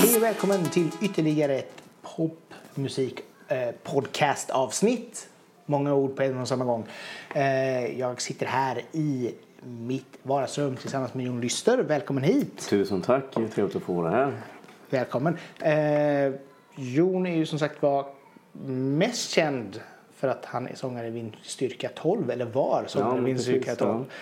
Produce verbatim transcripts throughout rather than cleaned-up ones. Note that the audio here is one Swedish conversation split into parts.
Hej och välkommen till ytterligare ett popmusik-podcast-avsnitt. Många ord på en och samma gång. Jag sitter här i mitt vardagsrum tillsammans med Jon Lyster. Välkommen hit. Tusen tack, det är trevligt att få vara här. Välkommen. Jon är ju som sagt var mest känd för att han är sångare i Vinterstyrka tolv, eller var sångare ja, i Vinterstyrka tolv. Ja.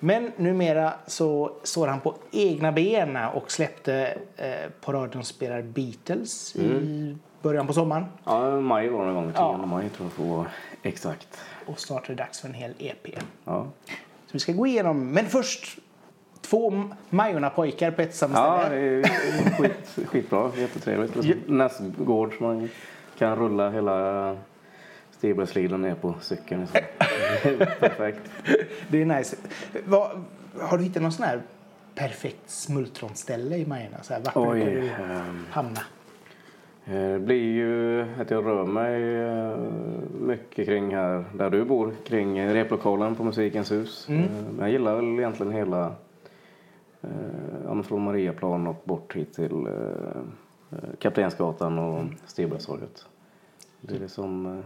Men numera så står han på egna ben och släppte eh, på radion spelar Beatles mm. i början på sommaren. Ja, maj var det gång ja. maj tror jag var exakt. Och snart är det dags för en hel E P. Ja. Så vi ska gå igenom, men först två Majorna pojkar på ett samma ställe. Ja, det är skit, skitbra, jättetrevligt. Nästgård som man kan rulla hela Stiblasorget ner på cykeln. Perfekt. Det är nice. Vad, har du hittat någon sån här perfekt smultronställe i Majorna? Så här, vart Oj, brukar du hamna? Det blir ju att jag rör mig mycket kring här där du bor. Kring replokalen på Musikens hus. Mm. Jag gillar väl egentligen hela... Eh, från Mariaplan och bort hit till eh, Kaptensgatan och Stiblasorget. Det är det som eh,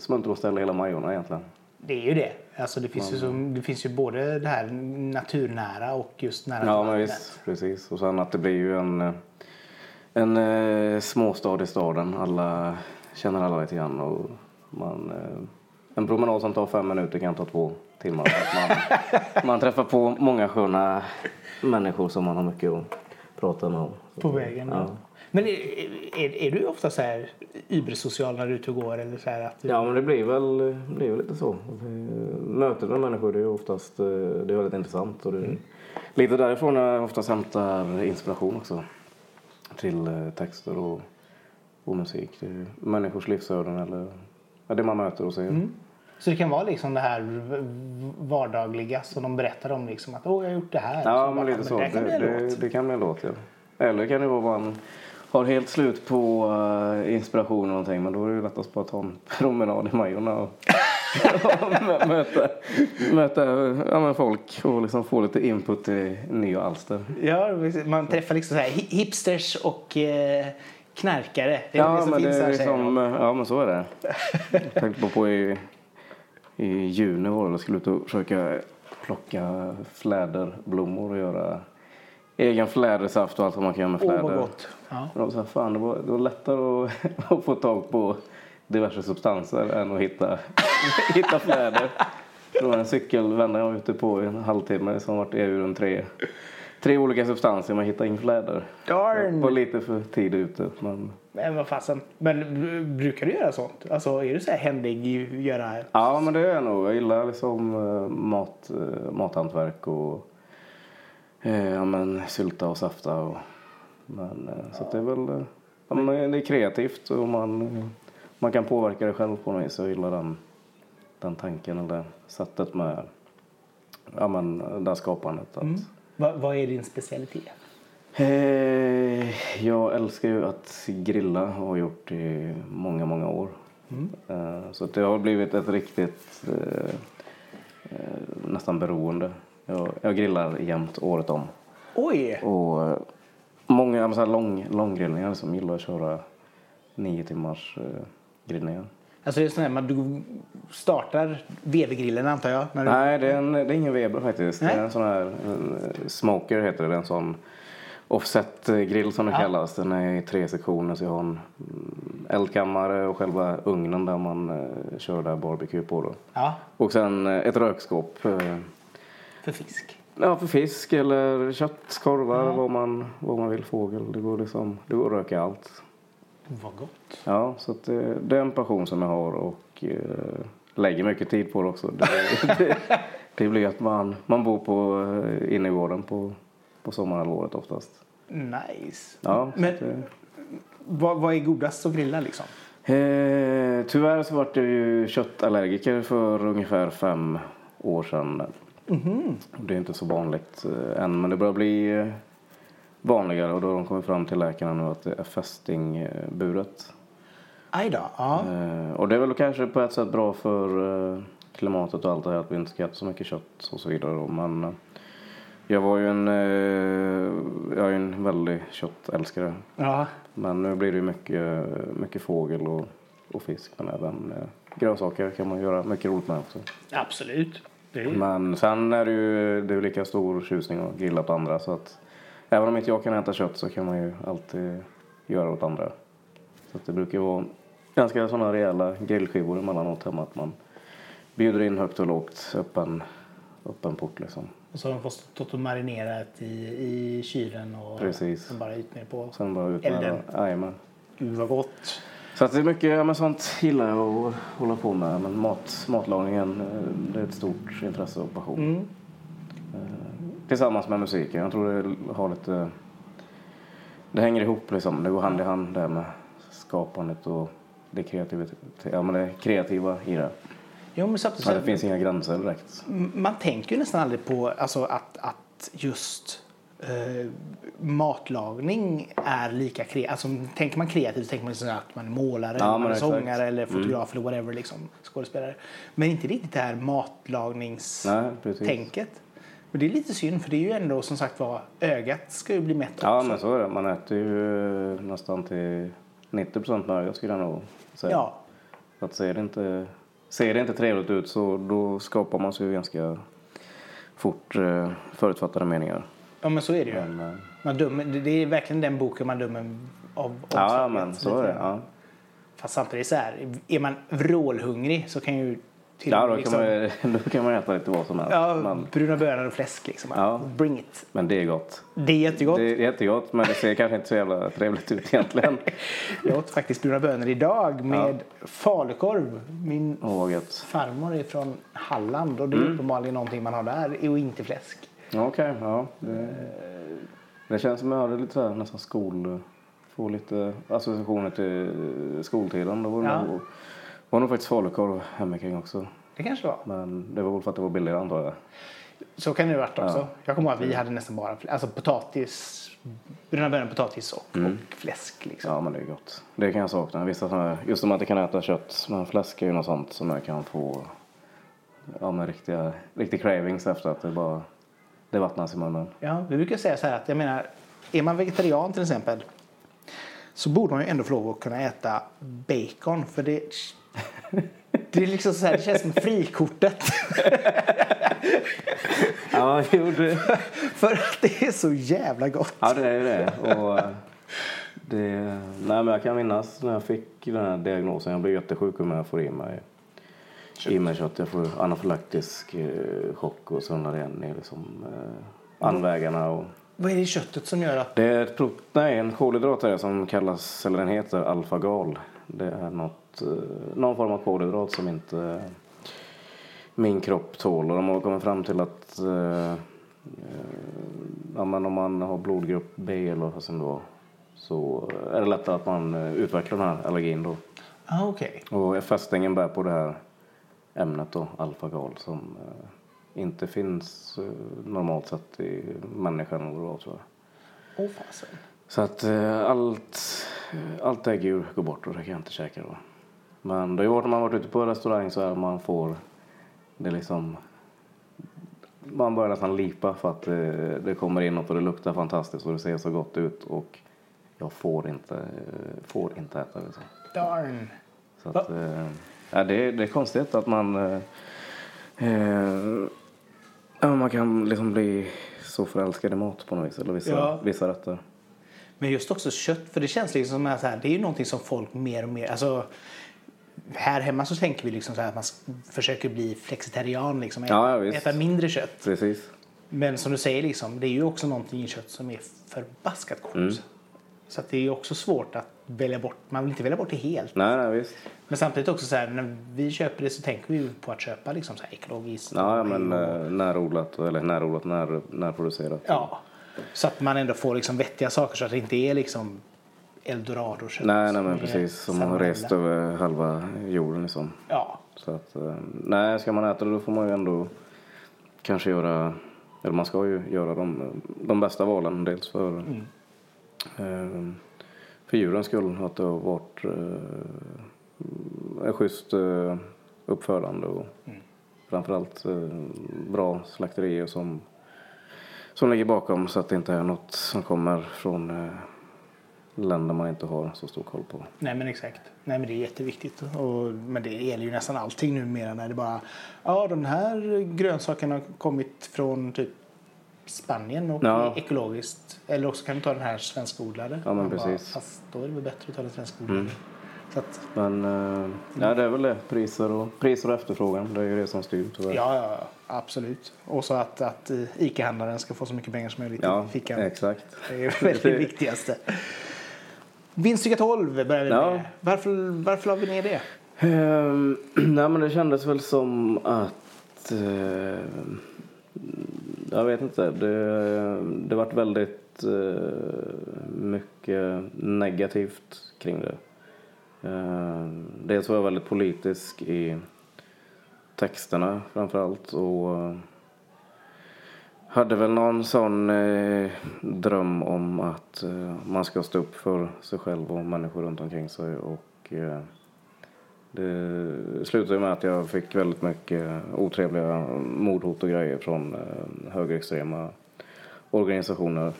smultronställer hela Majorna egentligen. Det är ju det. Alltså det finns, man, ju, så, det finns ju både det här naturnära och just nära. Ja, men visst, precis. Och sen att det blir ju en, en eh, småstad i staden. Alla känner alla lite grann. Och man, eh, en promenad som tar fem minuter kan ta två. Man, man träffar på många sköna människor som man har mycket att prata med om. Så, på vägen. Ja. Men är, är, är du ofta så här ybersocial när du är ute och går? Eller så här att du... Ja, men det blir väl, det blir väl lite så. Möten med människor, det är oftast det är väldigt intressant. Och det, mm. Lite därifrån jag oftast hämtar inspiration också. Till texter och, och musik. Det är människors livsöden eller ja, det man möter och ser. Mm. Så det kan vara liksom det här vardagliga som de berättar om liksom att åh jag har gjort det här. Ja, men lite så. Det, det, det, det, det kan bli en låt, ja. Eller kan det vara vad man har helt slut på uh, inspiration och någonting, men då är det lättast att ta en promenad i Majorna och mö- möta, möta ja, men folk och liksom få lite input i nya alster. Ja, man träffar liksom så här hipsters och... Uh, knarkare. Det är ja, det som men finns det är som, ja, men så är det. Jag tänkte på, på i... I juni var jag skulle ut och försöka plocka fläderblommor och göra egen flädersaft och allt vad man kan göra med fläder. Åh, oh, vad gott. Ja. De sa, fan, det var, det var lättare att, att få tag på diverse substanser än att hitta, hitta fläder. Det var en cykelvända jag var ute på i en halvtimme som varit erbjuden tre, tre olika substanser. Man hittade in fläder. Darn! På lite för tid ute, men... Men vad fasen. Men brukar du göra sånt? Alltså är du så här händig att göra? Ja, men det är jag nog. Jag gillar liksom mat, mathantverk och eh, ja, men, sylta och safta. Och, men, ja. Så det är väl ja, men, det är kreativt och man, mm. man kan påverka det själv på något vis. Jag gillar den, den tanken eller sättet med ja, men, det här skapandet. Att, mm. Va, vad är din specialitet? Eh, jag älskar ju att grilla och har gjort det i många, många år. Mm. Eh, så det har blivit ett riktigt eh, eh, nästan beroende. Jag, jag grillar jämt året om. Oj! Och eh, många så här lång, långgrillningar som gillar att köra nio timmars eh, grillningar. Alltså det är sådär, man, du startar Webergrillen antar jag? När du... Nej, det är, en, det är ingen Weber faktiskt. Nej. Det är en sån här en, smoker heter det, en sån... Offset-grill som det ja. kallas. Den är i tre sektioner så jag har en eldkammare och själva ugnen där man eh, kör där barbecue på då. Ja. Och sen eh, ett rökskåp. Eh, för fisk? Ja, för fisk eller köttkorvar, ja. vad, man, vad man vill, fågel. Det går liksom, det går att röka allt. Vad gott. Ja, så att, eh, det är en passion som jag har och eh, lägger mycket tid på det också. Det, det, det blir att man, man bor på eh, innergården på... På sommarhalvåret oftast. Nice. Ja, men det... vad, vad är godast att grilla liksom? Eh, tyvärr så var det ju köttallergiker för ungefär fem år sedan. Mm-hmm. Det är inte så vanligt än. Men det börjar bli vanligare. Och då har de kommit fram till läkarna nu att det är fästingburet. Aj då, ja. Och det är väl kanske på ett sätt bra för klimatet och allt det här att vi inte ska äta så mycket kött och så vidare. Men jag var ju en, jag är ju en väldigt köttälskare. Ja. Men nu blir det ju mycket, mycket fågel och, och fisk. Men även grönsaker kan man göra mycket roligt med också. Absolut. Det är... Men sen är det ju det är lika stor tjusning att grilla på andra. Så att även om inte jag kan äta kött så kan man ju alltid göra åt andra. Så att det brukar vara ganska sådana rejäla grillskivor emellanåt hemma. Att man bjuder in högt och lågt, öppen, öppen port liksom. Och så har de fått stått och marinerat i, i kylen och sen bara ut med på sen bara ut elden. Jajamän. Gud vad gott. Så att det är mycket, ja, men sånt gillar jag att hålla på med. Men mat, matlagningen, det är ett stort intresse och passion. Mm. Tillsammans med musiken. Jag tror det har lite... Det hänger ihop liksom. Det går hand i hand där med skapandet och det kreativa, ja, men det kreativa i det. Jo, men så att, ja, det finns inga gränser direkt. Man tänker ju nästan aldrig på alltså, att, att just eh, matlagning är lika kreativt. Alltså, tänker man kreativt så tänker man så att man är målare, ja, man är sångare eller fotograf mm. eller whatever, liksom, skådespelare. Men inte riktigt det här matlagningstänket. Och det är lite synd för det är ju ändå som sagt vad ögat ska ju bli mätt också. Ja, men så är det. Man äter ju nästan till nittio procent med ögat skulle jag nog säga. Ja. Så att säga det inte... Ser det inte trevligt ut så då skapar man sig ganska fort eh, förutfattade meningar. Ja, men så är det ju. Men, man dömer, det är verkligen den boken man dömer av omslaget. Ja, men så är det. Ja. Fast samtidigt så här, är man vrålhungrig så kan ju... Till ja, då, liksom, kan man, då kan man äta lite vad som helst. Ja, men, bruna bönor och fläsk liksom. Ja, bring it. Men det är gott. Det är jättegott. Det är jättegott, men det ser kanske inte så jävla trevligt ut egentligen. Jag åt faktiskt bruna bönor idag med ja. falukorv. Min oh, farmor är från Halland och det är mm. uppenbarligen någonting man har där och inte fläsk. Okej, okay, ja. Det, det känns som jag hade lite så här, nästan skol... Få lite associationer till skoltiden. Då var det ja. Det var nog faktiskt falukorv hemma kring också. Det kanske var. Men det var väl för att det var billigare antar jag. Så kan det ju varit också. Ja. Jag kommer ihåg att vi hade nästan bara alltså potatis, bruna bönor, potatis och, mm. och fläsk liksom. Ja, men det är gott. Det kan jag sakna. Vissa sådana, just om man inte kan äta kött, men fläsk är ju något sånt som jag kan få ja, med riktiga, riktiga cravings efter att det bara det vattnas i munnen. Ja, vi brukar säga så här att jag menar, är man vegetarian till exempel så borde man ju ändå få lov att kunna äta bacon för det det är liksom så här, det känns som frikortet. Ja, gjorde. För att det är så jävla gott. Ja, det är ju det. Och det nej, men jag kan minnas när jag fick den här diagnosen. Jag blev jättesjuk om jag får i mig kött. I mig kött. Jag får anafylaktisk chock och sådana igen i liksom, eh, anvägarna. Och... Vad är det i köttet som gör att... Det är ett prot- nej, en kolhydrat som kallas, eller den heter alfagal. Det är något någon form av kolhydrat som inte min kropp tål. Och de har kommit fram till att eh, ja, men om man har blodgrupp B eller vad som då så är det lättare att man utvecklar den här allergin då. Ah, okej. Okay. Och fästingen bär på det här ämnet då, alfagal, som eh, inte finns eh, normalt sett i människan och då, tror jag. Åh, oh, fasen. Så att eh, allt allt äggdjur går bort och det kan jag inte käka då. Men det har ju varit när man varit ute på restaurang så är man får det liksom man börjar nästan lipa för att det, det kommer in något och det luktar fantastiskt och det ser så gott ut och jag får inte får inte äta det så. Darn. Så att, eh, ja, det, det är konstigt att man eh, ja, man kan liksom bli så förälskad i mat på något vis eller vissa, ja. vissa rätter. Men just också kött, för det känns liksom som att så här, det är ju någonting som folk mer och mer... Alltså, här hemma så tänker vi liksom så här att man försöker bli flexitarian, liksom, äta, ja, äta mindre kött. Precis. Men som du säger, liksom, det är ju också någonting i kött som är förbaskat gott. Mm. Så att det är ju också svårt att välja bort. Man vill inte välja bort det helt. Nej, nej, visst. Men samtidigt också så här, när vi köper det så tänker vi på att köpa liksom, så här, ekologiskt. Ja, och men och... närodlat, eller närodlat, när, närproducerat. Ja. Så att man ändå får liksom vettiga saker så att det inte är liksom Eldorado. Nej, nej, men precis. Som man har rest över halva jorden liksom. Ja. Så att, nej, ska man äta det då får man ju ändå kanske göra, eller man ska ju göra de, de bästa valen. Dels för, mm. eh, för djurens skull att det har varit eh, en schysst eh, uppförande och mm. framförallt eh, bra slakterier som, som ligger bakom, så att det inte är något som kommer från eh, länder man inte har så stor koll på. Nej, men exakt. Nej, men det är jätteviktigt. Och, men det gäller ju nästan allting numera, när det bara, ja, de här grönsakerna har kommit från typ Spanien och ja. ekologiskt. Eller också kan du ta den här svenskodlade. Ja, men precis. Bara, fast då är det bättre att ta den svenskodlade. Mm. Så att, men eh, ja, det är väl det. Priser och, priser och efterfrågan, det är ju det som styr. Ja, ja, absolut. Och så att, att ICA-handlaren ska få så mycket pengar som möjligt ja, i fickan. Ja, exakt. Det är väl det viktigaste. Vinterstyrka tolv började vi ja. med. Varför, varför la vi ner det? Ehm, nej, men det kändes väl som att... Eh, jag vet inte. Det, det varit väldigt eh, mycket negativt kring det. Ehm, dels var jag väldigt politisk i texterna framförallt. Och hade väl någon sån eh, dröm om att eh, man ska stå upp för sig själv och människor runt omkring sig. Och eh, det slutade med att jag fick väldigt mycket otrevliga mordhot och grejer från eh, högerextrema organisationer.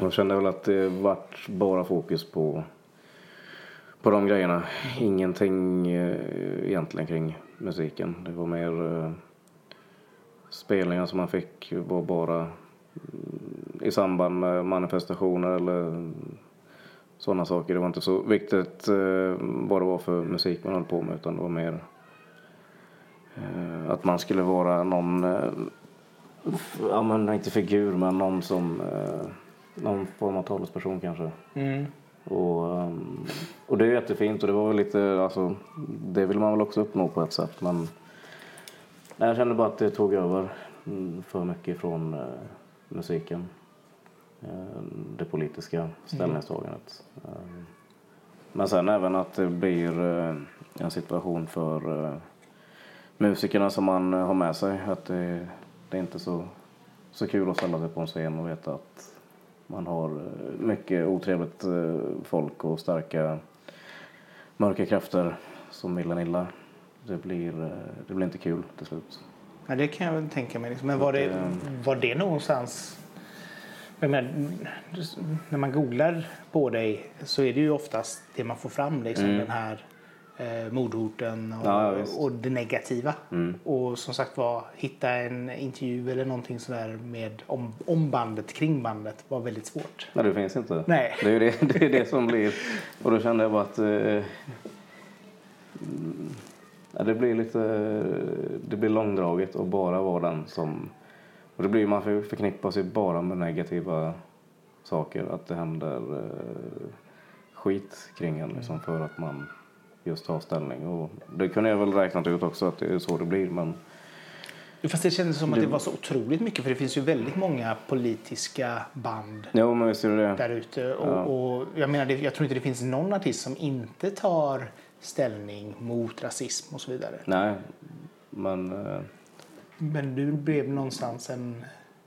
Och kände väl att det vart bara fokus på, på de grejerna. Ingenting eh, egentligen kring musiken. Det var mer... Eh, spelningar som man fick var bara i samband med manifestationer eller sådana saker. Det var inte så viktigt vad det var för musik man höll på med, utan det var mer att man skulle vara någon, ja, men inte figur, men någon som någon form av talesperson kanske. Mm. Och, och det är jättefint, och det var väl lite, alltså, det vill man väl också uppnå på ett sätt, men jag kände bara att det tog över för mycket från eh, musiken. Eh, det politiska ställningstagandet. Mm. Eh, men sen även att det blir eh, en situation för eh, musikerna som man eh, har med sig. Att det, det är inte så, så kul att ställa sig på en scen och veta att man har mycket otrevligt eh, folk och starka mörka krafter som illa illa. Det blir, det blir inte kul till slut. Ja, det kan jag väl tänka mig. Men var det, var det någonstans... Jag menar, när man googlar på dig så är det ju oftast det man får fram. Liksom, mm. Den här eh, mordhoten och, ja, och det negativa. Mm. Och som sagt var, hitta en intervju eller någonting sådär med om, om bandet, kring bandet var väldigt svårt. Nej, det finns inte. Nej. Det är ju det, det, är det som blir. Och då kände jag bara att... Eh, Ja, det blir lite det blir långdraget och bara vara den som, och det blir, man förknippar sig bara med negativa saker, att det händer eh, skit kring en liksom, för att man just tar ställning, och det kunde jag väl räknat ut också att det är så det blir, men fast det kändes som att det var så otroligt mycket, för det finns ju väldigt många politiska band jo, men visst är det det. Där ute och, ja. och jag menar, jag tror inte det finns någon artist som inte tar ställning mot rasism och så vidare. Nej, men... Eh... Men du blev någonstans en,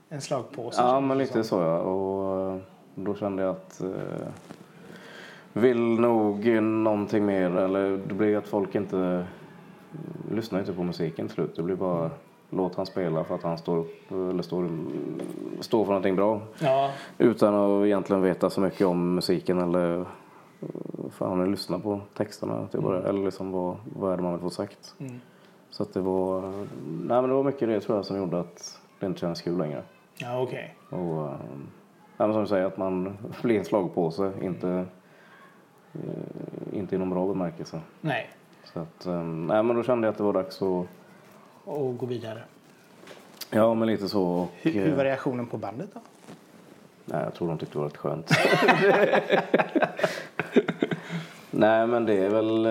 en slagpåse. Ja, men lite så, ja. Och då kände jag att eh, vill nog någonting mer, eller det blir att folk inte lyssnar inte på musiken till slut. Det blir bara, låt han spela för att han står upp, eller står, står för någonting bra. Ja. Utan att egentligen veta så mycket om musiken eller... för han hade lyssnat på texterna typ, mm. eller liksom vad, vad är det man hade fått sagt. Mm. Så att det var, nej, men det var mycket det, tror jag, som gjorde att det inte kändes kul längre. Ja, okej. Okay. Och nej, men som du säger, att man blir en slagpåse, mm. inte inte i någon bra bemärkelse. Nej. Så att nej, men då kände jag att det var dags att och gå vidare. Ja, men lite så. Och, hur, hur var reaktionen på bandet då? Nej, jag tror de tyckte det var rätt skönt. Nej, men det är väl...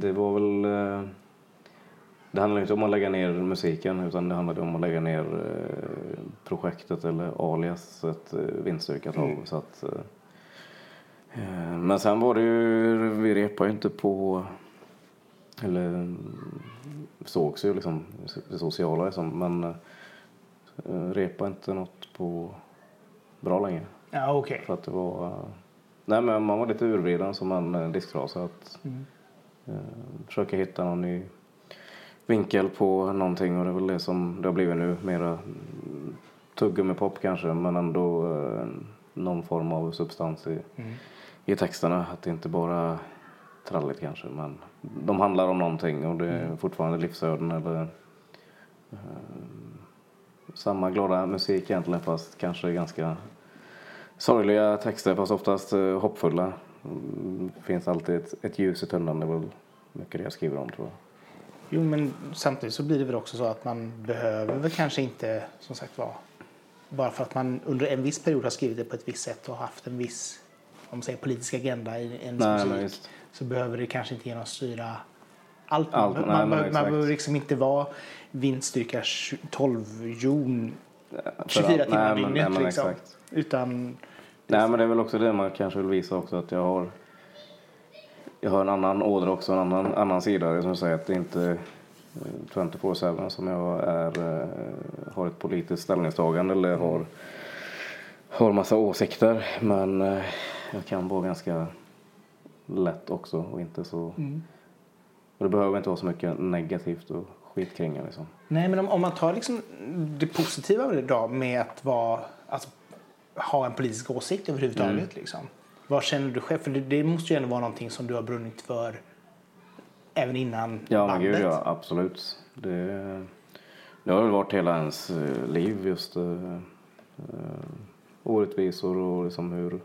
Det var väl... Det handlar inte om att lägga ner musiken, utan det handlade om att lägga ner projektet eller aliaset Vinterstyrka tolv. Mm. Så att, men sen var det ju... Vi repade ju inte på... Eller... Sågs ju liksom det sociala liksom, men... Repa inte något på bra länge. Ja, okej. Okay. För att det var... Uh, nej, men man var lite urvriden som en uh, disktrasa. Att mm. uh, försöka hitta någon ny vinkel på någonting. Och det är väl det som det har blivit nu. Mera tuggummi med pop kanske. Men ändå uh, någon form av substans i, mm. i texterna. Att det inte bara... tralligt kanske, men de handlar om någonting och det är fortfarande livsöden eller eh, samma glada musik egentligen, fast kanske ganska sorgliga texter, fast oftast eh, hoppfulla. Det finns alltid ett, ett ljus i tunneln, det är väl mycket det jag skriver om, tror jag. Jo, men samtidigt så blir det väl också så att man behöver väl kanske inte, som sagt var, bara för att man under en viss period har skrivit det på ett visst sätt och haft en viss, om man säger, politisk agenda i en nej, musik, nej, så behöver det kanske inte genomsyra allt. allt man, nej, man, nej, man behöver liksom inte vara Vinterstyrka tolv jon tjugofyra timmar i dygnet liksom. Exakt. Utan... Nej, men det är väl också det man kanske vill visa också, att jag har jag har en annan ådra också, en annan, annan sida, som säger att det inte tjugofyra sju som jag är, har ett politiskt ställningstagande eller har har massa åsikter, men jag kan vara ganska lätt också och inte så... Mm. Och det behöver inte vara så mycket negativt och skit kring det liksom. Nej, men om, om man tar liksom det positiva av det då, med att vara, alltså, ha en politisk åsikt överhuvudtaget mm. liksom. Vad känner du själv? För det, det måste ju ändå vara någonting som du har brunnit för även innan ja, bandet. Men gud, ja, absolut. Det, det har väl varit hela ens liv, just uh, orättvisor och liksom hur...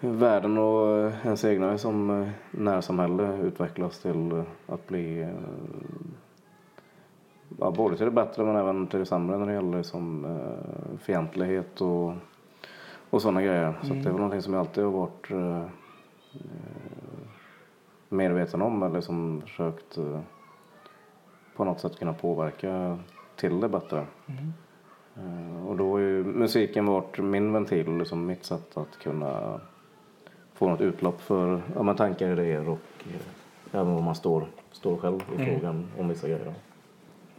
världen och ens egna som närsamhälle utvecklas till att bli ja, både till det bättre men även till det sämre när det gäller som fientlighet och, och sådana grejer. Mm. Så det är väl någonting som jag alltid har varit eh, medveten om eller som försökt eh, på något sätt kunna påverka till det bättre. Mm. Eh, och då har ju musiken varit min ventil, liksom mitt sätt att kunna få något utlopp för ja, man tankar, idéer och eh, även om man står, står själv i mm. frågan om vissa grejer.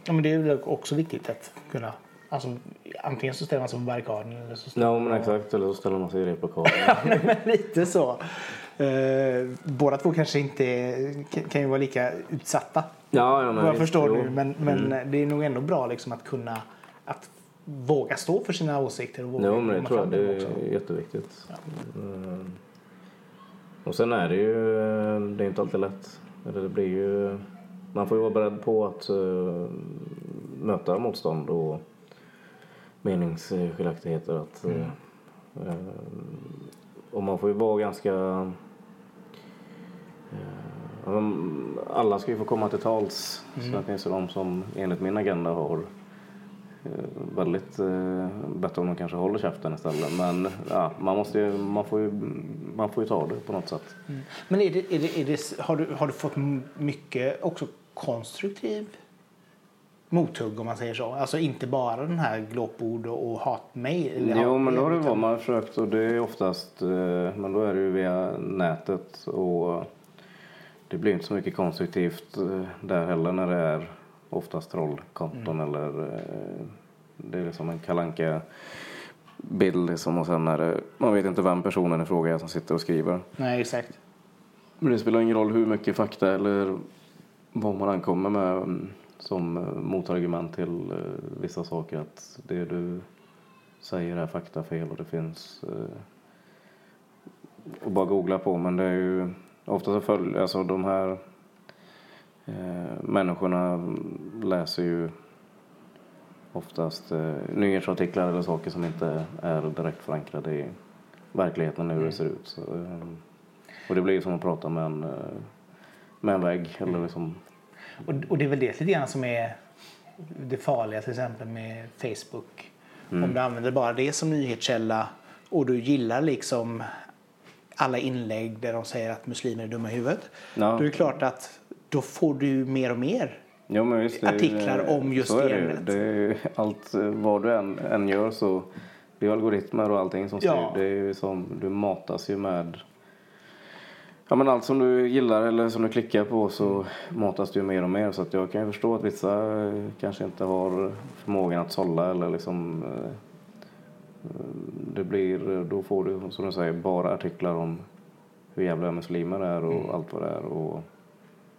Ja, men det är ju också viktigt att kunna, alltså, antingen så ställer man sig på barrikaden eller så ställer no, man... men exakt, eller så ställer man sig i replokalen. Ja, men, men lite så. Eh, båda två kanske inte kan, kan ju vara lika utsatta. Ja, ja, men jag förstår nu, men, men mm. det är nog ändå bra liksom att kunna, att våga stå för sina åsikter och våga ja, men det tror jag, det också är jätteviktigt. Ja. Mm. Och sen är det ju, det är inte alltid lätt. Det blir ju, man får ju vara beredd på att uh, möta motstånd och meningsskiljaktigheter. Att, mm. uh, och man får ju vara ganska... Uh, alla ska ju få komma till tals. Mm. Så det finns ju de som enligt min agenda har väldigt eh, bättre om de kanske håller käften istället, men ja, man måste ju, man får ju man får ju ta det på något sätt. Mm. Men är det, är det, är det, har du har du fått mycket också konstruktiv mothugg, om man säger så, alltså inte bara den här glåpord och, och hatmejl? Jo, men då har det varit, man har försökt, och det är oftast eh, men då är det ju via nätet och det blir inte så mycket konstruktivt eh, där heller, när det är oftast trollkonton mm. eller det är liksom en kalanka bild liksom, och sen är det, man vet inte vem personen i fråga är som sitter och skriver. Nej, exakt. Men det spelar ingen roll hur mycket fakta eller vad man ankommer med som motargument till vissa saker, att det du säger är faktafel och det finns och bara googla på, men det är ju ofta så följer, alltså de här Eh, människorna läser ju oftast eh, nyhetsartiklar eller saker som inte är direkt förankrade i verkligheten, hur mm. det ser ut. Så, eh, och det blir ju som att prata med en, med en vägg. Mm. Eller liksom... och, och det är väl det lite grann som är det farliga, till exempel med Facebook. Mm. Om du använder bara det som nyhetskälla och du gillar liksom alla inlägg där de säger att muslimer är dumma i huvudet. Ja. Då är det klart att då får du mer och mer ja, men visst, det, artiklar om just det ämnet. Det är ju allt vad du än, än gör, så det är algoritmer och allting som styr. Ja. Det är ju som, du matas ju med ja, men allt som du gillar eller som du klickar på, så mm. matas du mer och mer. Så att jag kan ju förstå att vissa kanske inte har förmågan att sålla eller liksom det blir, då får du, som de säger, bara artiklar om hur jävla muslimer är och mm. allt vad det är. Och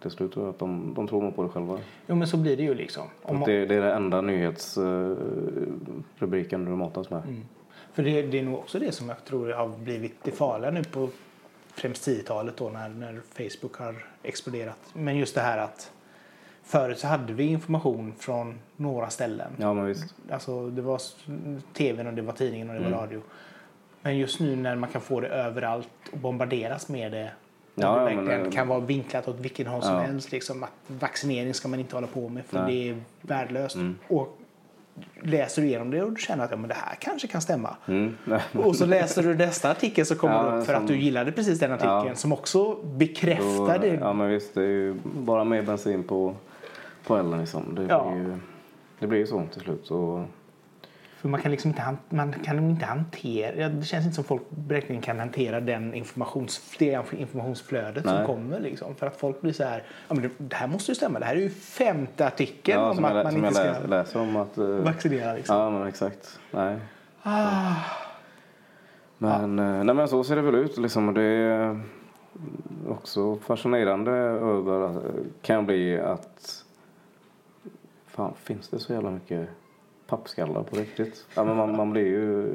till slut att de, de tror på det själva. Jo, men så blir det ju liksom. Om det, det är den enda nyhetsrubriken du matas med. Mm. För det, det är nog också det som jag tror har blivit det farliga nu på främst tiotalet då när, när Facebook har exploderat. Men just det här att förut så hade vi information från några ställen. Ja, men visst. Alltså det var tvn och det var tidningen och det mm. var radio. Men just nu när man kan få det överallt och bombarderas med det. Ja, det ja, men, kan vara vinklat åt vilken håll som ja. helst. Liksom, att vaccinering ska man inte hålla på med för nej. det är värdelöst. Mm. Och läser du igenom det och du känner att ja, men det här kanske kan stämma. Mm. Och så läser du nästa artikel så kommer ja, du upp för som, att du gillade precis den artikeln ja. som också bekräftar det. Ja men visst, det är ju bara mer bensin på, på elden liksom. Det, ja. blir ju, det blir ju så till slut. Så. För man kan liksom inte, man kan inte hantera, det känns inte som folk beräkningen kan hantera den informations, det informationsflödet Nej. som kommer liksom. För att folk blir så här, ja men det här måste ju stämma, det här är ju femte artikeln ja, om att lä- man inte ska läsa om att uh, vaccinera liksom. Ja men exakt, nej. Ah. Men, ja. nej men så ser det väl ut liksom, det är också fascinerande över att, kan bli att fan finns det så jävla mycket pappskallar på riktigt. Ja, men man, man blir ju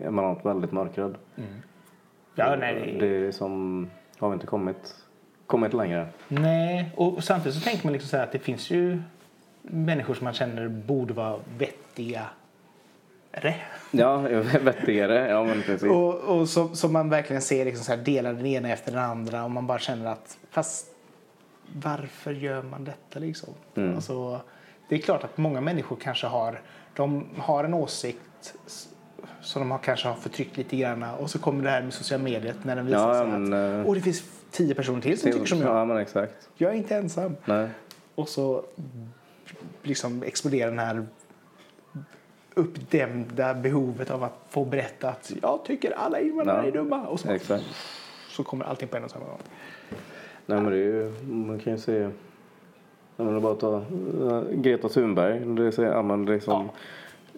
emellanåt väldigt mörkrad. Mm. Ja, nej, det... det är som har inte kommit, kommit längre. Nej, och samtidigt så tänker man liksom så här att det finns ju människor som man känner borde vara vettigare. Ja, vettigare. Ja, men precis. och och som, som man verkligen ser liksom så här delar den ena efter den andra och man bara känner att fast varför gör man detta liksom? Mm. Alltså... Det är klart att många människor kanske har, de har en åsikt som de har, kanske har förtryckt lite grann. Och så kommer det här med sociala medier när den visar ja, sig men, att åh, det finns tio personer till som tycker som jag. Ja, men exakt. Jag är inte ensam. Nej. Och så liksom exploderar den här uppdämda behovet av att få berätta att jag tycker alla invandrare ja, är dumma. Och så, exakt. Så kommer allting på en och samma gång. Nej, men det är ju, man kan ju se... Jag menar bara att ta Greta Thunberg. Det är liksom ja.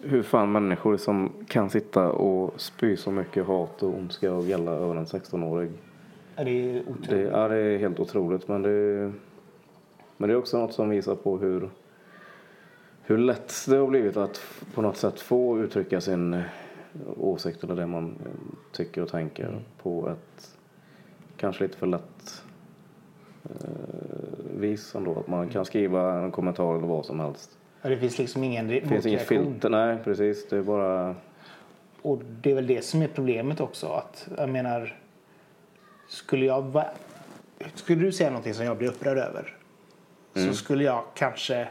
hur fan människor som kan sitta och spy så mycket hat och ondska och gälla över en sexton-årig. Är det otroligt? Det, ja, det är helt otroligt. Men det, men det är också något som visar på hur, hur lätt det har blivit att på något sätt få uttrycka sin åsikt eller det man tycker och tänker mm. på ett kanske lite för lätt... vis ändå, att man kan skriva en kommentar eller vad som helst. Ja, det finns liksom ingen det finns inget filter, nej precis, det är bara... Och det är väl det som är problemet också, att jag menar skulle jag va... skulle du säga någonting som jag blir upprörd över mm. så skulle jag kanske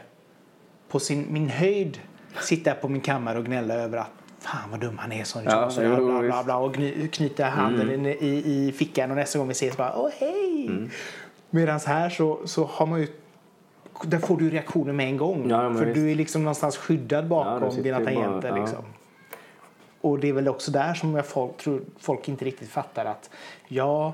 på sin, min höjd sitta på min kammare och gnälla över att fan vad dum han är sån ja, så bla, bla, bla, bla, och knyta handen mm. i, i fickan och nästa gång vi ses bara, åh hej mm. Medans här så, så har man ju... Där får du reaktioner med en gång. Ja, för visst. Du är liksom någonstans skyddad bakom ja, dina tangenter. Bara, ja. liksom. Och det är väl också där som jag folk, tror folk inte riktigt fattar att ja,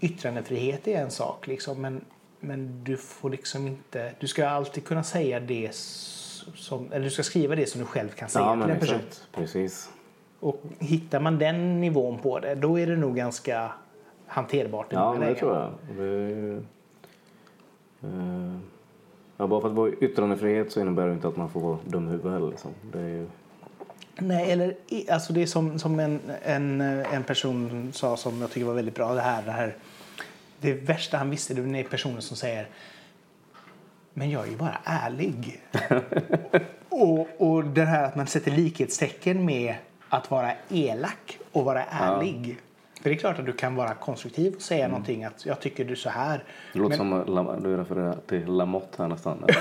yttrandefrihet är en sak. Liksom, men, men du får liksom inte... Du ska alltid kunna säga det som... Eller du ska skriva det som du själv kan säga ja, till en person. Precis. Och hittar man den nivån på det, då är det nog ganska... hanterbart. Ja, det tror jag. Det är, eh, ja, bara för att vara yttrandefrihet så innebär det inte att man får vara dum huvud heller. Liksom. Det är ju... Nej, eller alltså det är som, som en, en, en person sa som jag tycker var väldigt bra. Det här, det här det värsta han visste, det är personer som säger men jag är ju bara ärlig. och, och det här att man sätter likhetstecken med att vara elak och vara ärlig. Ja. För det är klart att du kan vara konstruktiv och säga mm. någonting att jag tycker du så här. Det låter men... som du är refererad till Lamotte här nästan. Nej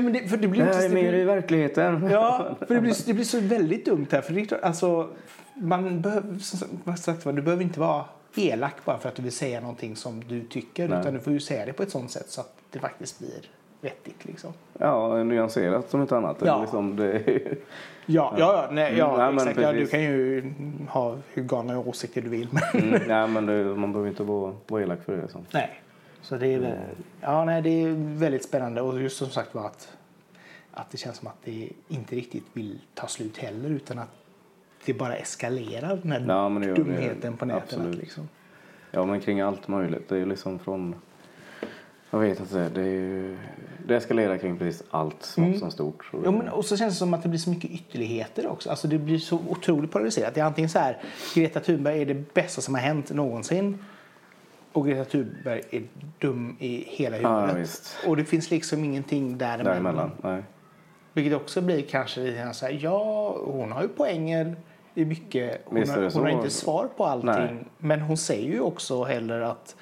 men det, för det blir inte... Det är mer i verkligheten. Ja, för det blir, det blir så väldigt dumt här. För det är klart, alltså, man behöver, som sagt, du behöver inte vara elak bara för att du vill säga någonting som du tycker. Nej. Utan du får ju säga det på ett sånt sätt så att det faktiskt blir vettigt liksom. Ja, nyanserat som ett annat. Ja. Liksom det är... Ja, ja, nej, ja, mm, exakt. Ja, du kan ju ha hur galna åsikter du vill. mm, nej, men det, man behöver inte vara, vara elak för det. Så. Nej, så det är, mm. ja, nej, det är väldigt spännande. Och just som sagt var att, att det känns som att det inte riktigt vill ta slut heller. Utan att det bara eskalerar den här ja, det dumheten det, det, på nätet liksom. Ja, men kring allt möjligt. Det är ju liksom från jag vet inte, det är ju det eskalerar kring precis allt som mm. som stort. Ja, men och så känns det som att det blir så mycket ytterligheter också. Alltså det blir så otroligt polariserat. Det är antingen så här Greta Thunberg är det bästa som har hänt någonsin. Och Greta Thunberg är dum i hela huvudet. Ja, och det finns liksom ingenting däremellan. däremellan nej. Vilket också blir kanske lite så här, ja, hon har ju poänger i mycket. Hon, visst, har, hon har inte svar på allting. Nej. Men hon säger ju också heller att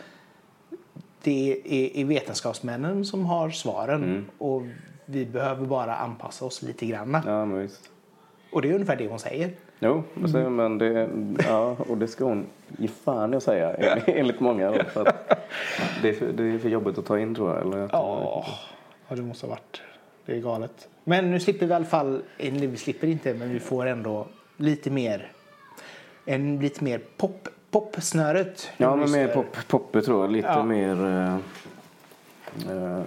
det är, är vetenskapsmännen som har svaren. Mm. Och vi behöver bara anpassa oss lite grann. Ja, men visst. Och det är ungefär det hon säger. Jo, mm. men det, ja, och det ska hon ge fan att säga, enligt många. Då, för att det, är för, det är för jobbigt att ta in, tror jag. Eller att oh, ja, det måste ha varit. Det är galet. Men nu slipper vi i alla fall, eller vi slipper inte, men vi får ändå lite mer, en lite mer pop, popsnöret. Ja, men mer pop, pop tror jag. Lite ja. mer... Uh, uh,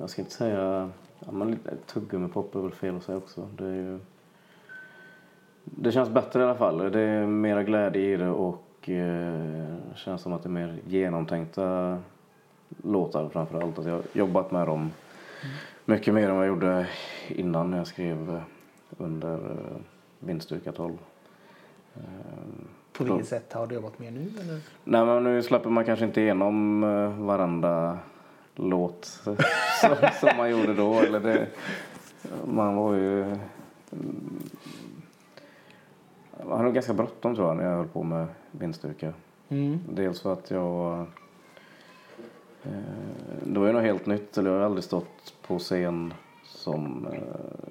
jag ska inte säga... Ja, men tugga med pop är väl fel att säga också. Det, är ju, det känns bättre i alla fall. Det är mera glädje i det och eh, känns som att det är mer genomtänkta låtar framförallt. Alltså jag har jobbat med dem mycket mer än vad jag gjorde innan jag skrev under eh, Vinterstyrka tolv. Eh, På vilket sätt har du jobbat med nu? Eller? Nej, men nu släpper man kanske inte igenom varandra låt som, som man gjorde då. Eller det, man var ju... Man hade ganska bråttom, tror jag, när jag höll på med Vinterstyrka. Mm. Dels för att jag... Det var ju något helt nytt. Eller jag har aldrig stått på scen som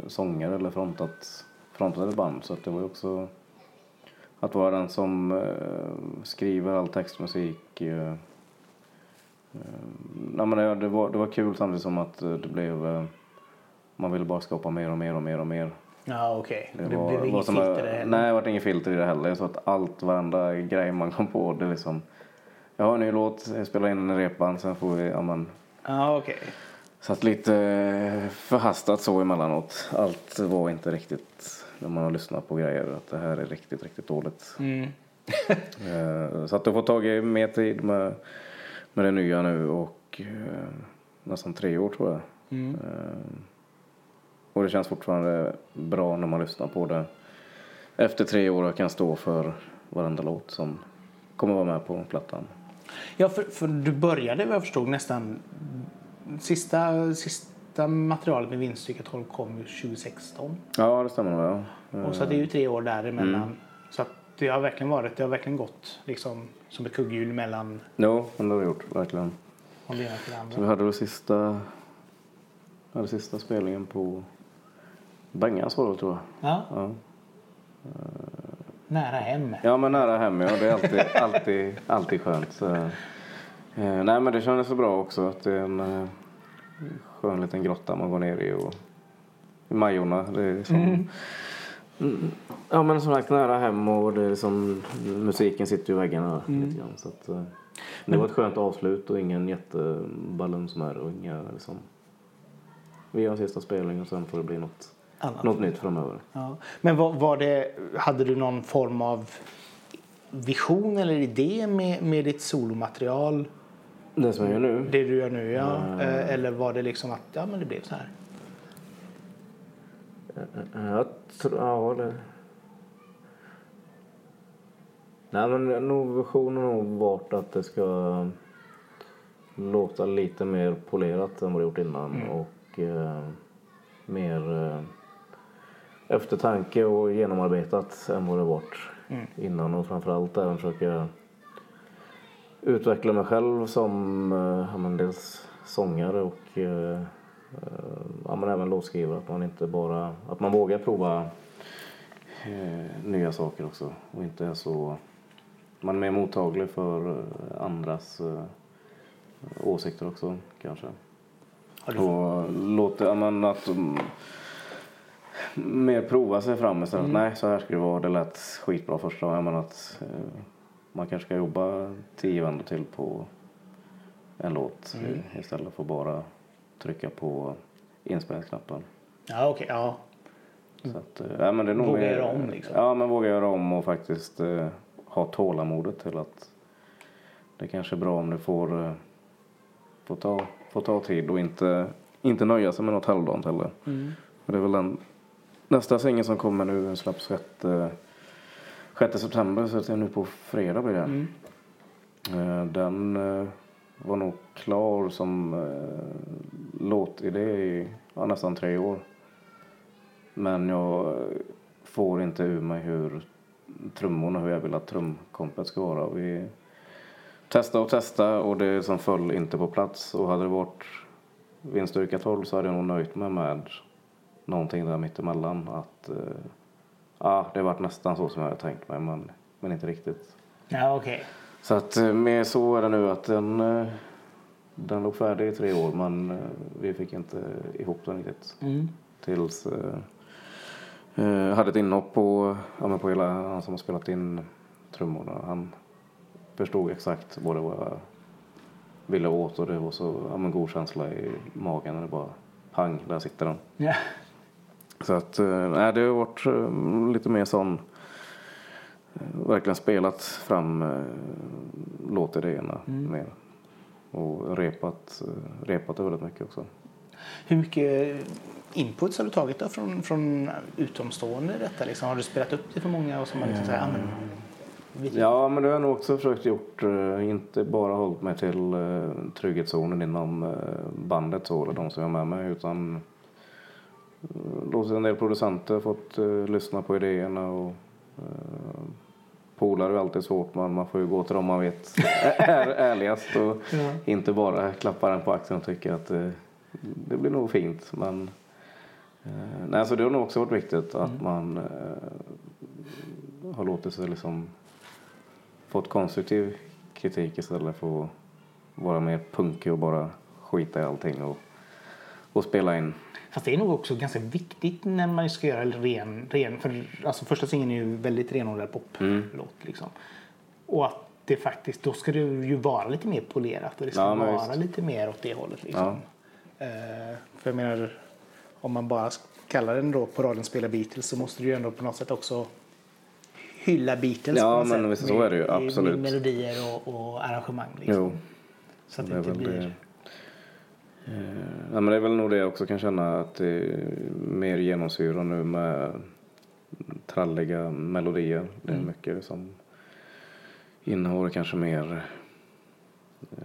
sångare eller frontat, frontat ett band. Så att det var ju också... Att vara den som skriver all textmusik... Ja, men det, det, var, det var kul samtidigt som att det blev man ville bara skapa mer och mer och mer och mer. Ja, okej. Okay. Det, det blev inget filter i det heller. Nej, det var inget filter i det heller. Så att allt, varenda grej man kom på, det liksom jag har en ny låt, jag spelar in en repan, sen får vi, ja men ja, okej. Okay. Så att lite förhastat så emellanåt. Allt var inte riktigt, när man har lyssnat på grejer, att det här är riktigt, riktigt dåligt. Mm. Så att du får tag i mer tid med Men det nya nu och eh, nästan tre år tror jag. Mm. Eh, och det känns fortfarande bra när man lyssnar på det. Efter tre år jag kan stå för varenda låt som kommer vara med på plattan. Ja, för, för du började, jag förstod nästan, sista, sista materialet med Vinterstyrka tolv kom ju tjugo sexton. Ja, det stämmer nog. Ja. Och så det är ju tre år däremellan. Mm. Så att det har verkligen varit, det har verkligen gått liksom... Som ett kugghjul mellan... Jo, det har vi gjort, verkligen. Och det till andra. Så vi hade den sista, hade sista spelningen på Bangas var det, tror jag. Ja. ja. Nära hem. Ja, men nära hem, ja. Det är alltid, alltid, alltid skönt. Så. Nej, men det kändes så bra också. Att det är en skön liten grotta man går ner i. Och, i Majorna, det är som... Mm. Mm. Ja, men som sagt nära hem och det är liksom, musiken sitter i väggarna mm. lite grann, så att, det men, var ett skönt avslut och ingen jätteballon som är och inga liksom, vi har sista spelningen och sen får det bli något, något nytt framöver. Ja. Men var, var det, hade du någon form av vision eller idé med, med ditt solomaterial? Det som jag gör nu? Det du gör nu, ja. Mm. Eller var det liksom att ja, men det blev så här? Jag tror, ja det... Nej, men nog visionen har nog varit att det ska låta lite mer polerat än vad det gjort innan mm. och eh, mer eh, eftertanke och genomarbetat än vad det varit mm. innan, och framförallt även försöka utveckla mig själv som eh, men dels sångare och eh, ja, men även låtskrivare, att man inte bara att man vågar prova eh, nya saker också och inte är så, man är mer mottaglig för andras eh, åsikter också kanske. Har du... och låter ja, men att um, mer prova sig fram istället. Mm. Nej, så här ska det vara, det lät skitbra första gången, men att eh, man kanske ska jobba tio vändor till på en låt mm. istället för bara trycka på inspelningsknappen. Ja, okej. Okay, ja. Så att, ja, men det är nog våga mer, göra om liksom. Ja, men våga göra om och faktiskt eh, ha tålamodet till att det kanske är bra om du får, eh, får, ta, får ta tid och inte, inte nöja sig med något halvdant heller. Mm. Det är väl den nästa sängen som kommer nu släpps sjätte september, så att det är nu på fredag blir det. Mm. Eh, den eh, var nog klar som eh, låtidé i ja, nästan tre år. Men jag får inte ur mig hur trummorna, hur jag vill att trumkompet ska vara. Vi testade och testade och det som föll inte på plats. Och hade det varit Vinterstyrka tolv så hade jag nog nöjt mig med någonting där mittemellan. Att eh, ja, det varit nästan så som jag hade tänkt mig, men, men inte riktigt. Ja, okej. Okay. Så att med så är det nu att den... Eh, den låg färdig i tre år, men eh, vi fick inte ihop den riktigt. Mm. Tills... Eh, Uh, hade ett inhopp på, ja, men på hela, han som har spelat in trummorna. Han förstod exakt vad det var jag ville åt, och det var så ja, men god känsla i magen när det bara pang, där sitter den. Yeah. Så att uh, nej, det har varit uh, lite mer sån uh, verkligen spelat fram uh, låtidéerna mm. mer. Och repat, uh, repat väldigt mycket också. Hur mycket inputs har du tagit då från, från utomstående i detta? Liksom? Har du spelat upp det för många? Och så man liksom mm. säger, men... Ja, men det har jag nog också försökt gjort. Inte bara hållit mig till uh, trygghetszonen inom uh, bandet så, eller de som jag är med mig, utan uh, låtit en del producenter fått uh, lyssna på idéerna. Och uh, polar är alltid svårt, men man får ju gå till dem man vet är ärligast och ja. Inte bara klappa den på axeln och tycka att uh, det blir nog fint, men eh, nej, så det har nog också varit viktigt att mm. man eh, har låtit sig liksom fått konstruktiv kritik istället för att vara mer punkig och bara skita i allting och, och spela in. Fast det är nog också ganska viktigt när man ska göra ren, ren för alltså första singeln är ju väldigt renodlad pop mm. låt liksom. Och att det faktiskt, då ska det ju vara lite mer polerat och det ska ja, vara just. Lite mer åt det hållet liksom. Ja. För jag menar, om man bara kallar den då på raden spela Beatles, så måste du ju ändå på något sätt också hylla Beatles. Ja, men visst, så är det ju, absolut. Med melodier och, och arrangemang liksom. Jo, så att det, det inte blir... Det. Mm. Ja, men det är väl nog det jag också kan känna, att det är mer genomsyra nu med tralliga melodier. Det är mm. mycket som innehåller kanske mer... Eh,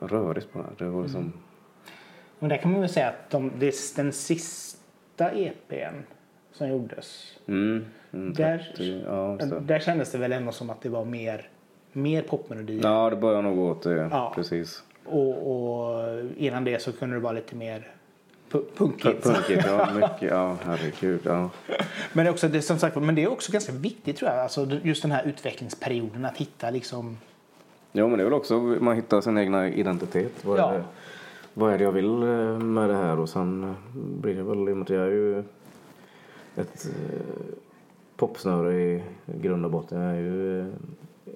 rörigt på det här. Det var liksom... Mm. Men där kan man väl säga att de, det den sista E P:n som gjordes mm, mm, där, ja, där kändes det väl ändå som att det var mer mer popmelodier. Ja, det började nog gå åt det. Ja. Precis. Och, och innan det så kunde det vara lite mer pu- punkigt. P- punkigt, ja. Mycket, ja, herregud, ja. Men det är också, det, som sagt, men det är också ganska viktigt tror jag, alltså just den här utvecklingsperioden att hitta liksom. Ja, men det är väl också man hittar sin egna identitet. Vad, ja. är det, vad är det jag vill med det här? Och sen blir det väl, i och med att jag är ju ett popsnöre i grund och botten. Jag, är ju,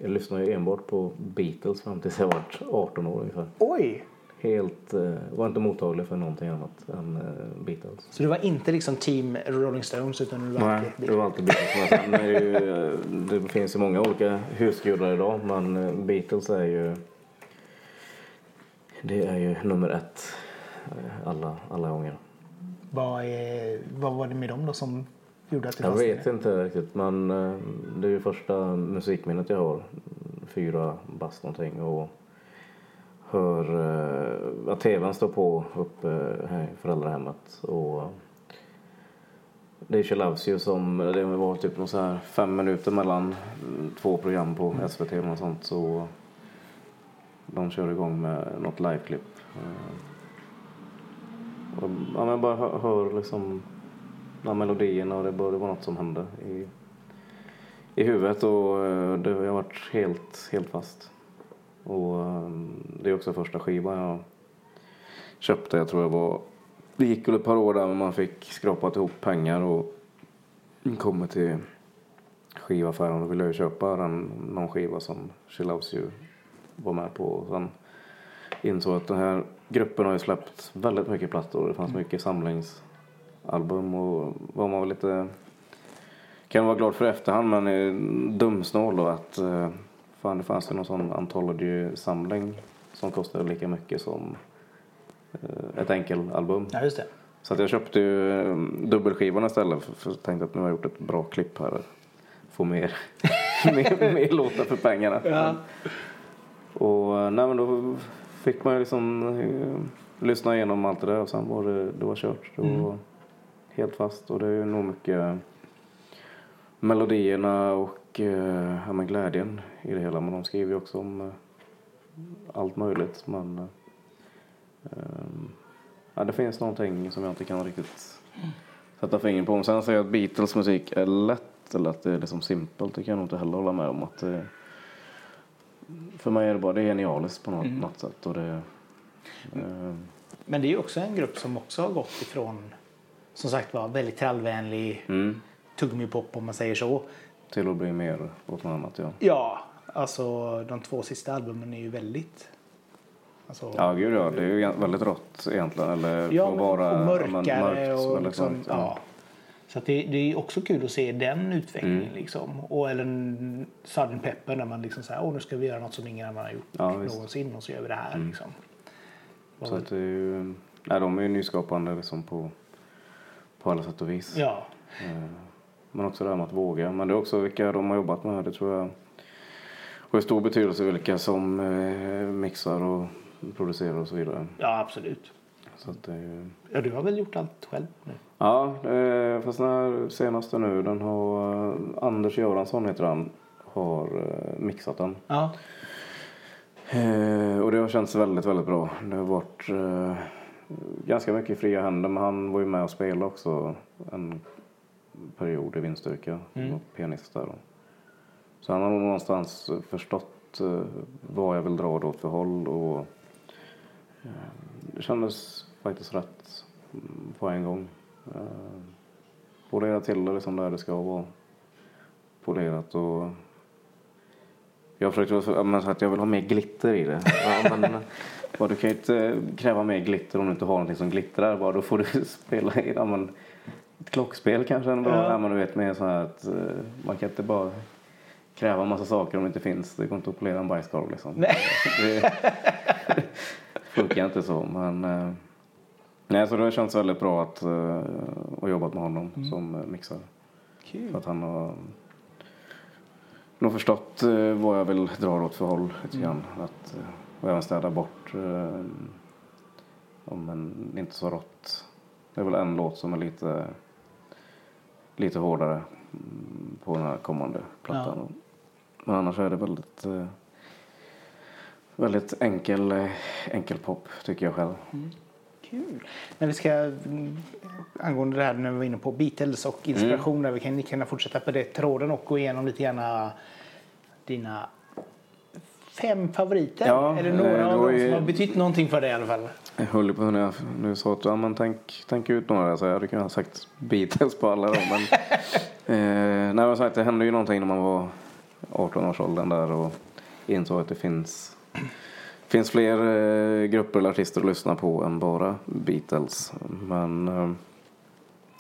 jag lyssnar ju enbart på Beatles fram tills jag var arton år ungefär. Oj! Helt, var inte mottaglig för någonting annat än Beatles. Så du var inte liksom team Rolling Stones utan du var alltid Beatles? Nej, det var alltid Beatles. Men det, ju, det finns ju många olika husgudar idag, men Beatles är ju det är ju nummer ett alla, alla gånger. Vad, är, vad var det med dem då som gjorde att det fastnade? Jag vet inte riktigt, men det är ju första musikminnet jag har. Fyra bast någonting och hör uh, att tvn står på uppe här i föräldrahemmet och det är Loves You som det var typ någon så här fem minuter mellan två program på S V T och sånt, så de kör igång med något liveklipp uh, och ja, man bara hör, hör liksom de melodierna och det började vara något som hände i, i huvudet och uh, det har varit helt, helt fast. Och det är också första skivan jag köpte. Jag tror jag var... Det gick väl ett par år där man fick skrapat ihop pengar och kommer till skivaffären och ville ju köpa den, någon skiva som She Loves You var med på. Och sen insåg att den här gruppen har ju släppt väldigt mycket plattor. Det fanns mycket samlings album och var man lite, kan vara glad för efterhand, men är dumsnål då att fan, det fanns ju någon sån anthology-samling som kostade lika mycket som ett enkel album. Ja, just det. Så att jag köpte ju dubbelskivorna istället, för jag tänkte att nu har jag gjort ett bra klipp här, få mer mer, mer låtar för pengarna. Ja. Och nej, men då fick man ju liksom lyssna igenom allt det där och sen var det, det var kört. Det var mm. helt fast, och det är ju nog mycket melodierna och ja, men glädjen i det hela. Men de skriver ju också om allt möjligt, men ja, det finns någonting som jag inte kan riktigt sätta fingret på. Om sen säger jag att Beatles musik är lätt eller att det är liksom simpelt, det kan jag nog inte heller hålla med om. Att det, för mig är det bara det är genialiskt på något, mm. något sätt. Och det, eh. Men det är ju också en grupp som också har gått ifrån, som sagt var, väldigt trallvänlig mm. tuggmipop om man säger så, till att bli mer åt något annat. Ja, ja, alltså de två sista albumen är ju väldigt... Alltså, ja, gud ja, det är ju väldigt rått egentligen. Eller ja, bara, och mörkare. Men, mörkt, och liksom, mörkt, ja. Ja. Så att det, det är också kul att se den utvecklingen. Mm. Liksom. Och, eller en sudden pepper när man liksom säger, åh, nu ska vi göra något som ingen annan har gjort ja, någonsin. Och så gör vi det här. Mm. Liksom. Så att det är ju, nej, de är ju nyskapande liksom på, på alla sätt och vis. Ja. Men också det här med att våga. Men det är också vilka de har jobbat med, det tror jag. Och det stor betydelse vilka som eh, mixar och producerar och så vidare. Ja, absolut. Så att det är... Ja, du har väl gjort allt själv nu? Ja, eh, fast den här senaste nu, den har Anders Göransson heter han, har eh, mixat den. Ja. Eh, och det har känts väldigt, väldigt bra. Det har varit eh, ganska mycket fria händer, men han var ju med och spelade också en period i Vinterstyrka. Mm. Och pianist där. Så han har nog någonstans förstått eh, vad jag vill dra då för håll, och eh, det kändes faktiskt rätt på en gång. Eh, polerat till det liksom där det ska vara polerat, och jag försökte men, så att jag vill ha mer glitter i det. Ja, men, bara, du kan ju inte kräva mer glitter om du inte har någonting som glittrar. Bara, då får du spela i ja, men, ett klockspel kanske. Ändå, ja. Ja, men, du vet, med så här att eh, man kan inte bara kräva en massa saker om det inte finns. Det går inte att polera en bajskorv liksom. Nej. Det funkar inte så. Men eh, nej, så det har känts väldigt bra att eh, och jobbat med honom mm. som mixare. Kul. För att han har nog förstått eh, vad jag vill dra åt för håll lite grann. Mm. Att, och även städa bort eh, om en inte så rått. Det är väl en låt som är lite lite hårdare på den här kommande plattan. Ja. Men annars är det väldigt väldigt enkel enkel pop tycker jag själv. Mm. Kul. Men vi ska angående det här när vi var inne på Beatles och inspirationer, mm. vi kan ni kunna fortsätta på det tråden och gå igenom lite gärna dina fem favoriter, ja, eller några av dem som har betytt någonting för dig i alla fall. Jag höll på när jag nu sa att ja, men tänk, tänk ut några, så jag hade kunnat ha sagt Beatles på alla dem, men eh, nej, men sagt, det hände ju någonting när man var arton års åldern där och insåg att det finns finns fler eh, grupper eller artister att lyssna på än bara Beatles. Men eh,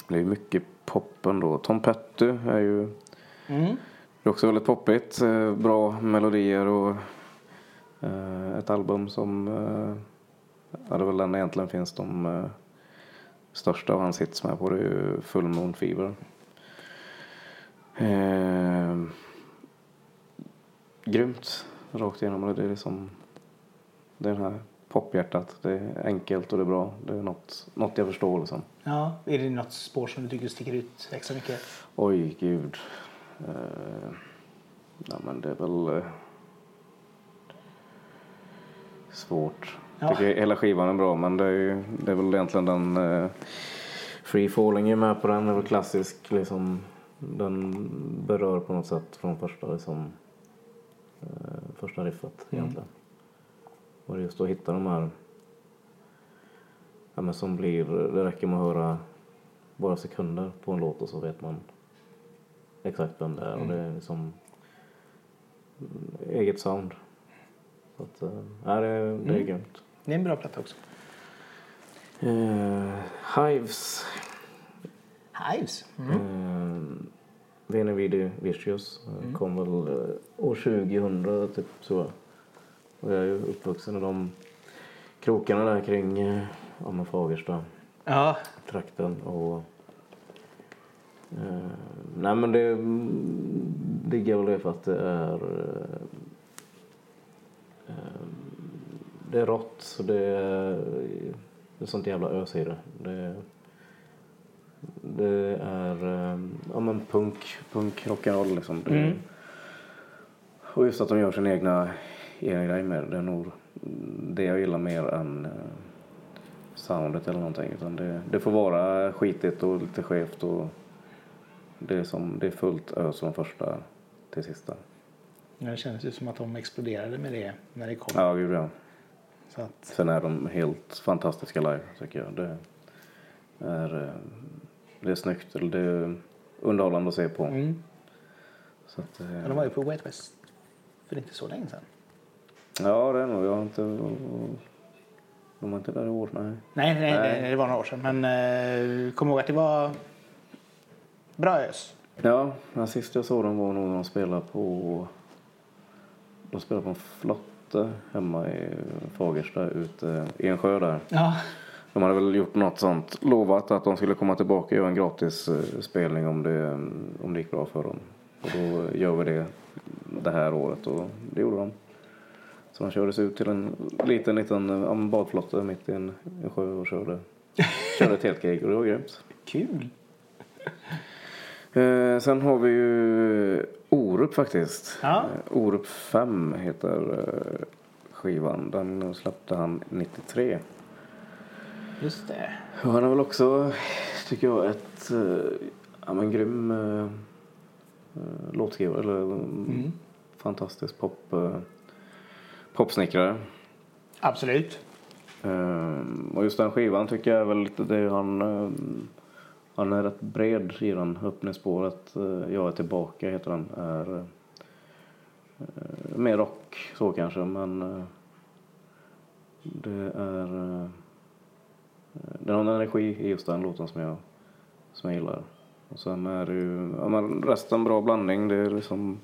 det är ju mycket poppen då. Tom Petty är ju mm. det är också väldigt poppigt, eh, bra melodier och eh, ett album som eh, ja, det är väl den egentligen finns de eh, största av hans hits med på, det är ju Full Moon Fever. Eh, grymt rakt igenom, det är liksom det här pophjärtat, det är enkelt och det är bra, det är något, något jag förstår liksom. Ja, är det något spår som du tycker sticker ut extra mycket? Oj gud, eh, nej men det är väl eh, svårt. Ja. Hela skivan är bra, men det är, ju, det är väl egentligen den eh, Free Falling är med på den, det är väl klassisk liksom, den berör på något sätt från första liksom, eh, första riffet egentligen. Mm. Och det är just att hitta de här ja, men som blir, det räcker med att höra bara sekunder på en låt och så vet man exakt vem det är, mm. och det är liksom eget sound. Så att, ja, det är, mm. det är grymt. Det är en bra platta också. Uh, Hives Hives. Mm. Mm. Veni Vidi Vicious mm. kom väl år tjugohundra typ så. Och jag är ju uppvuxen i de krokarna där kring om Fagersta. Ja. Trakten och eh, nej men det ligger väl det för att det är eh, det är rått så det är, det är sånt jävla ös i det. Det, det är eh, ja men punk punk rock'n'roll liksom. Det, mm. Och just att de gör sin egna egna grej med det är nog det jag gillar mer än soundet eller någonting utan det, det får vara skitigt och lite skevt och det är, som, det är fullt ös från första till sista. Ja, det känns ju som att de exploderade med det när det kom. Ja, gud ja. Så att... Sen är de helt fantastiska live tycker jag. Det är, det är snyggt eller det är underhållande att se på. Mm. Så att, ja, de var ju på West för inte så länge sedan. Ja, det är nog. Jag har inte... De var inte där i år, nej. Nej, nej, nej. nej det var några år sedan. Men eh, kom ihåg att det var bra ös. Ja, den sista jag såg dem var nog när de spelade på... De spelade på en flotte hemma i Fagersta ute i en sjö där. Ja. De hade väl gjort något sånt. Lovat att de skulle komma tillbaka och göra en gratis spelning om det, om det gick bra för dem. Och då gör vi det det här året och det gjorde de. Så de kördes ut till en liten, liten badflotta mitt i en, en sjö och körde, körde ett helt gig och det var grymt. Kul! Eh, sen har vi ju Orup faktiskt. Ja. Orup fem heter eh, skivan. Den släppte han nittiotre. Just det. Och han har väl också, tycker jag, ett eh, ja, men, grym eh, låtskrivare. Eller mm. fantastisk pop... Eh, popsnickare. Absolut. Um, och just den skivan tycker jag är väl lite det han um, han är rätt bred i den öppningsspåret. Uh, jag är tillbaka heter den. Är uh, mer rock så kanske men uh, det är uh, det är någon energi i just den låten som jag som jag gillar. Och sen är det ju ja, men resten bra blandning. Det är liksom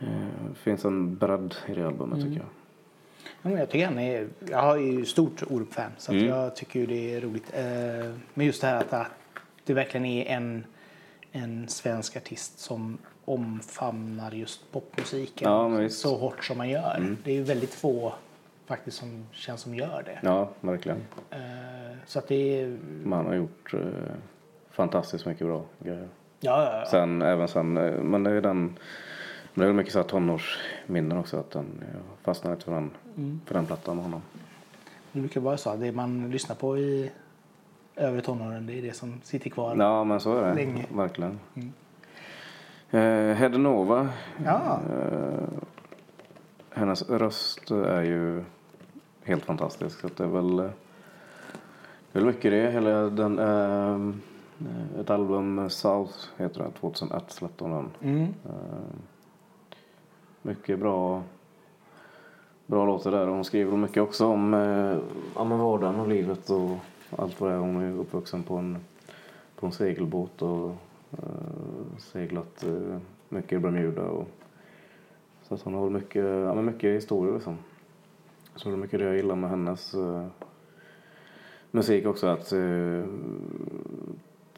det finns en bredd i det albumet mm. tycker jag. Ja, men jag tycker han är, jag är ju stort Orup-fan så mm. jag tycker ju det är roligt. Men just det här att det verkligen är en, en svensk artist som omfamnar just popmusiken ja, så hårt som man gör. Mm. Det är ju väldigt få faktiskt som känns som gör det. Ja, verkligen. Så att det är... Man har gjort fantastiskt mycket bra grejer. Ja, ja, ja. Sen, även sen, men det är den... Men det är mycket så här tonårsminnen också att den fastnar för den, mm. för den plattan med honom. Det brukar vara så. Det man lyssnar på i övre tonåren det är det som sitter kvar. Ja men så är det. Länge. Verkligen. Mm. Eh, Hede Nova. Ja. Eh, hennes röst är ju helt fantastisk. Så det är väl, det är väl mycket det. Hela den... Eh, ett album South heter det. tjugohundraett släppte hon den. Mm. Eh, Mycket bra, bra låter där. Hon skriver mycket också om eh, vardagen och livet och allt vad det är. Hon är uppvuxen på en, på en segelbåt och eh, seglat eh, mycket i Bermuda. Och, så att hon har mycket, ja, men mycket historier liksom. Så det är mycket det jag gillar med hennes eh, musik också. Att eh,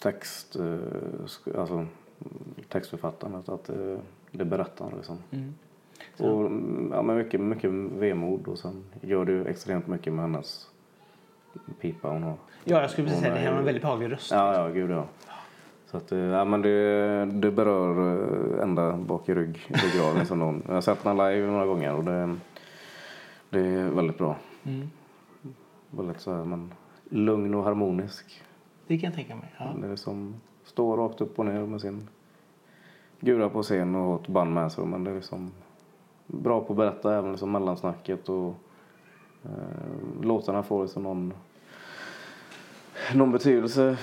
text, eh, sk- alltså textförfattaren, att, att eh, det berättar han liksom. Mm. Och ja, men mycket, mycket vemod och sen gör du extremt mycket med hennes pipa hon har. Ja, jag skulle precis säga det. Här var en väldigt behaglig röst. Ja, liksom. Ja, gud ja. Så att, ja men det, det berör ända bak i rygg, ryggraden som någon. Jag har sett den live några gånger och det, det är väldigt bra. Mm. Väldigt så här, men lugn och harmonisk. Det kan jag tänka mig, ja. Det är som står rakt upp och ner med sin... Gura på scen och har ett band med sig. Men det är liksom bra på att berätta även liksom mellansnacket. Och eh, låtarna får liksom någon, någon betydelse.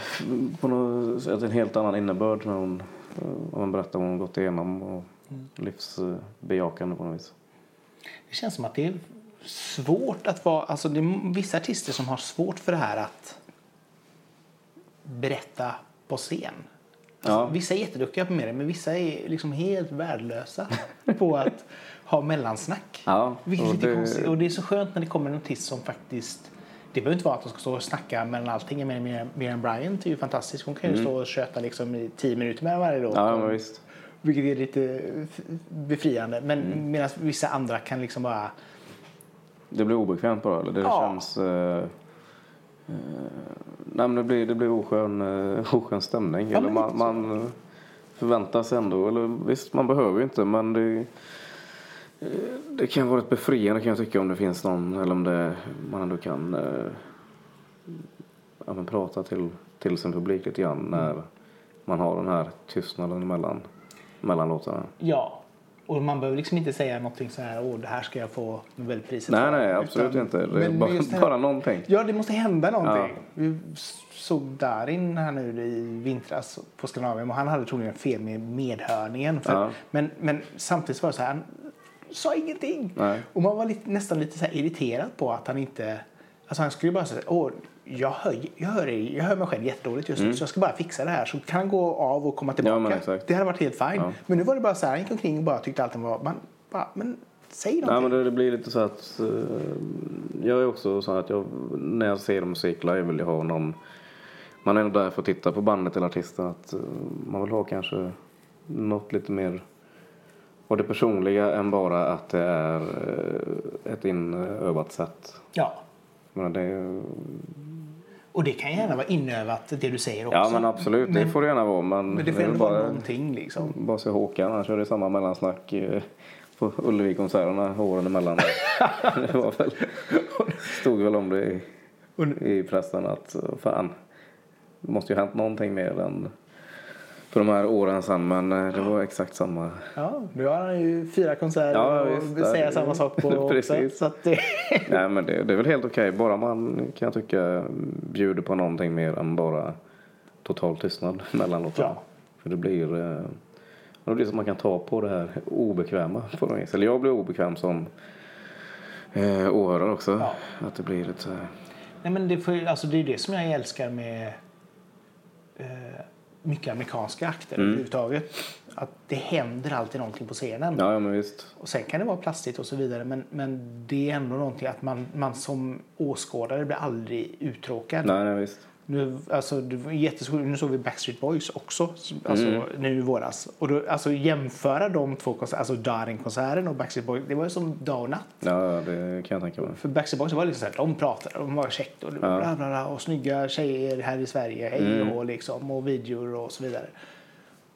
På något, en helt annan innebörd. När hon, när hon berättar vad hon gått igenom. Och mm. livsbejakande på något vis. Det känns som att det är svårt att vara... Alltså det är vissa artister som har svårt för det här att berätta på scen. Alltså, ja. Vissa är jätteduktiga på med det, men vissa är liksom helt värdelösa på att ha mellansnack. Ja, vilket är lite konstigt. Och det är så skönt när det kommer en artist som faktiskt... Det behöver inte vara att de ska stå och snacka mellan allting. Mer än Bryant är ju fantastisk. Hon kan ju mm. stå och köta liksom i tio minuter med varje låt. Ja, men visst. Vilket är lite befriande. Men mm. medan vissa andra kan liksom bara... Det blir obekvämt bara. Det ja. känns... Uh... Uh, nej, men det blir, det blir oskön, uh, oskön stämning. Ja, eller man, man förväntas ändå. Eller, visst, man behöver ju inte. Men det, det kan vara ett befriande, kan jag tycka, om det finns någon. Eller om det, man ändå kan uh, ja, men prata till, till sin publik lite grann. Mm. När man har den här tystnaden mellan, mellan låtarna. Ja. Och man behöver liksom inte säga någonting så här, åh, det här ska jag få Nobelpriset. Nej, nej, absolut utan, inte. Det är bara, det, bara någonting. Ja, det måste hända någonting. Ja. Vi såg Darin här nu i vintras på Skandinavien och han hade troligen fel med medhörningen. För, ja. men, men samtidigt var det så här, han sa ingenting. Nej. Och man var lite, nästan lite så här irriterad på att han inte... Alltså han skulle bara säga, åh, jag hör, jag hör, jag hör mig själv jättedåligt just nu, mm. så jag ska bara fixa det här. Så kan han gå av och komma tillbaka. Ja, det hade varit helt fint. Ja. Men nu var det bara så här, han gick omkring och bara tyckte allting var... Man bara, men säg någonting. Ja, men det blir lite så att... Jag är också så att jag, när jag ser musik live vill jag ha någon... Man är ändå där för att titta på bandet eller artisten. Att man vill ha kanske något lite mer... Och det personliga än bara att det är ett inövat sätt. Ja. Men det är... Och det kan gärna vara inövat, det du säger också. Ja, men absolut, det men, får det gärna vara. Men, men det får det bara vara någonting liksom. Bara se Håkan, han körde samma mellansnack på Ullevikonserterna åren emellan. Det var väl, stod väl om det i, i pressen att fan, det måste ju ha hänt någonting mer än för de här åren sedan. Men det var exakt samma. Ja, nu har han ju fyra konserter ja, visst, och säga samma sak på precis. Så att det... Nej, men det, det är väl helt okej. Bara man, kan jag tycka, bjuder på någonting mer än bara total tystnad mellan låtarna. Ja. För det blir, det blir som man kan ta på det här obekväma på något vis. Eller jag blir obekväm som eh, åhörare också. Ja. Att det blir ett så här... Nej, men det, får, alltså, det är det som jag älskar med... Eh, mycket amerikanska akter mm. överhuvudtaget. Att det händer alltid någonting på scenen. Ja, ja, men visst. Och sen kan det vara plastigt och så vidare. Men, men det är ändå någonting att man, man som åskådare blir aldrig uttråkad. Nej, nej, visst. Nu, alltså, det var jättesvårt. Nu såg vi Backstreet Boys också. Alltså, mm. nu i våras. Och då, alltså, jämföra de två konserter, alltså Darin-konserten och Backstreet Boys. Det var ju som dag och natt. Ja, det kan jag tänka mig. För Backstreet Boys var liksom så här, de pratade, de var käckt. Och, ja. bla, bla, bla, och snygga tjejer här i Sverige. Hej mm. och liksom. Och videor och så vidare.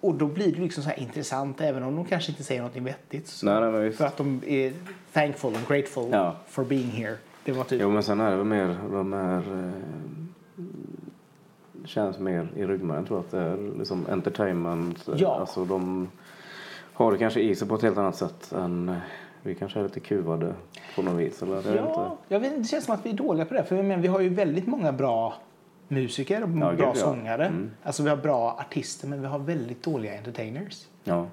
Och då blir det liksom så här intressant. Även om de kanske inte säger något vettigt. Så, nej, nej, men visst. För att de är thankful and grateful ja. for being here. Det var typ... Jo, men sen är det mer... De är, känns mer i ryggmärgen, tror jag, att det är liksom entertainment. Ja. Alltså de har det kanske i sig på ett helt annat sätt än vi kanske är lite kuvade på något vis. Eller? Ja, inte... jag vet, det känns som att vi är dåliga på det. För men, vi har ju väldigt många bra musiker och ja, bra gud, sångare. Ja. Mm. Alltså vi har bra artister, men vi har väldigt dåliga entertainers. Ja.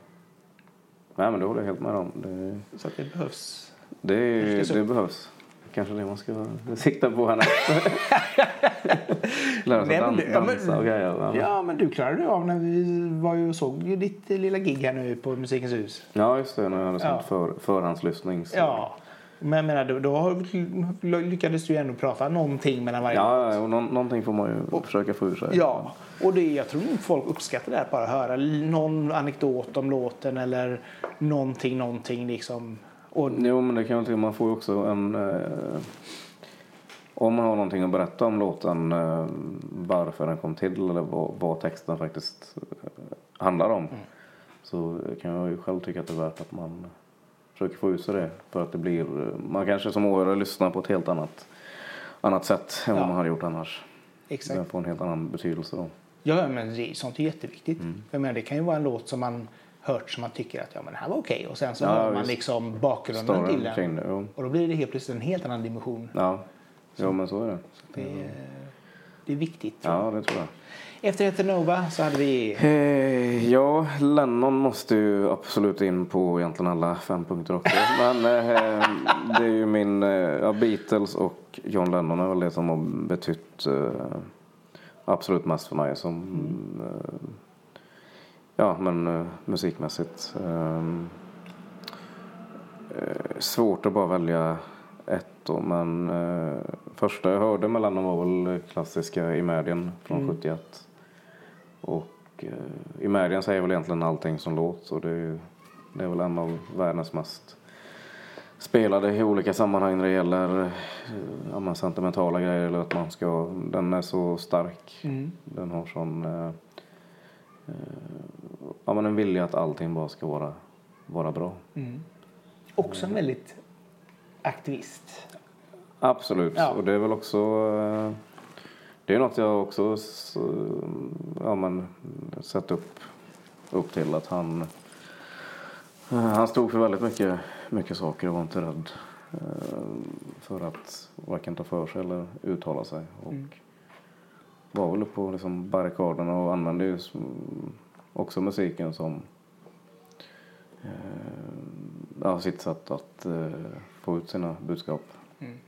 Nej, men det håller jag helt med om. Det... Så att det behövs. Det, det, det behövs. Kanske det man ska sikta på henne. Lära sig att dan- dansa och grejer. Ja, men du klarade det av när vi var ju och såg ju ditt lilla gig här nu på Musikens hus. Ja, just det. När jag hade sånt ja. för, förhandslyssning. Så. Ja, men jag menar, då, då lyckades du ju ändå prata någonting mellan varje Ja, ja och nå- någonting får man ju och, försöka få ur sig. Ja, och det, jag tror att folk uppskattar det här. Bara höra någon anekdot om låten eller någonting, någonting liksom... Och... Jo, men det kan jag tycka. Man får ju också en... Eh, om man har någonting att berätta om låten, eh, varför den kom till eller vad, vad texten faktiskt eh, handlar om. Mm. Så kan jag ju själv tycka att det är värt att man försöker få ut sig det. För att det blir... Man kanske som åhörare lyssnar på ett helt annat, annat sätt än ja. vad man hade gjort annars. Exakt. Det får en helt annan betydelse då. Ja, men det, sånt är jätteviktigt. Mm. Jag menar, det kan ju vara en låt som man... hört som man tycker att ja, men det här var okej. Och sen så ja, har man liksom bakgrunden Storm, till den. Kring, ja. Och då blir det helt plötsligt en helt annan dimension. Ja, så, ja men så är det. Så det, ja. det är viktigt. Tror ja, det tror jag. Efter Hede Nova så hade vi... Eh, ja, Lennon måste ju absolut in på egentligen alla fem punkter också. Men eh, det är ju min... Eh, Beatles och John Lennon är väl det som har betytt... Eh, absolut mest för mig som mm. eh, ja, men eh, musikmässigt eh, svårt att bara välja ett då, men eh, första jag hörde mellan dem var väl klassiska Imagine från mm. sjuttioett, och eh, Imagine säger väl egentligen allting som låt, och det är, det är väl en av världens mest spelade i olika sammanhang när det gäller ja, sentimentala grejer eller att man ska, den är så stark, mm. den har sån eh, ja, men en vilja att allting bara ska vara, vara bra. Mm. Också en väldigt aktivist. Absolut, ja. Och det är väl också eh, det är något jag också så, ja, men, sett upp, upp till att han Han stod för väldigt mycket, mycket saker och var inte rädd för att varken ta för sig eller uttala sig. Och mm. var väl på liksom barrikaderna och använde ju också musiken som ja, sitt sätt att få ut sina budskap. Mm.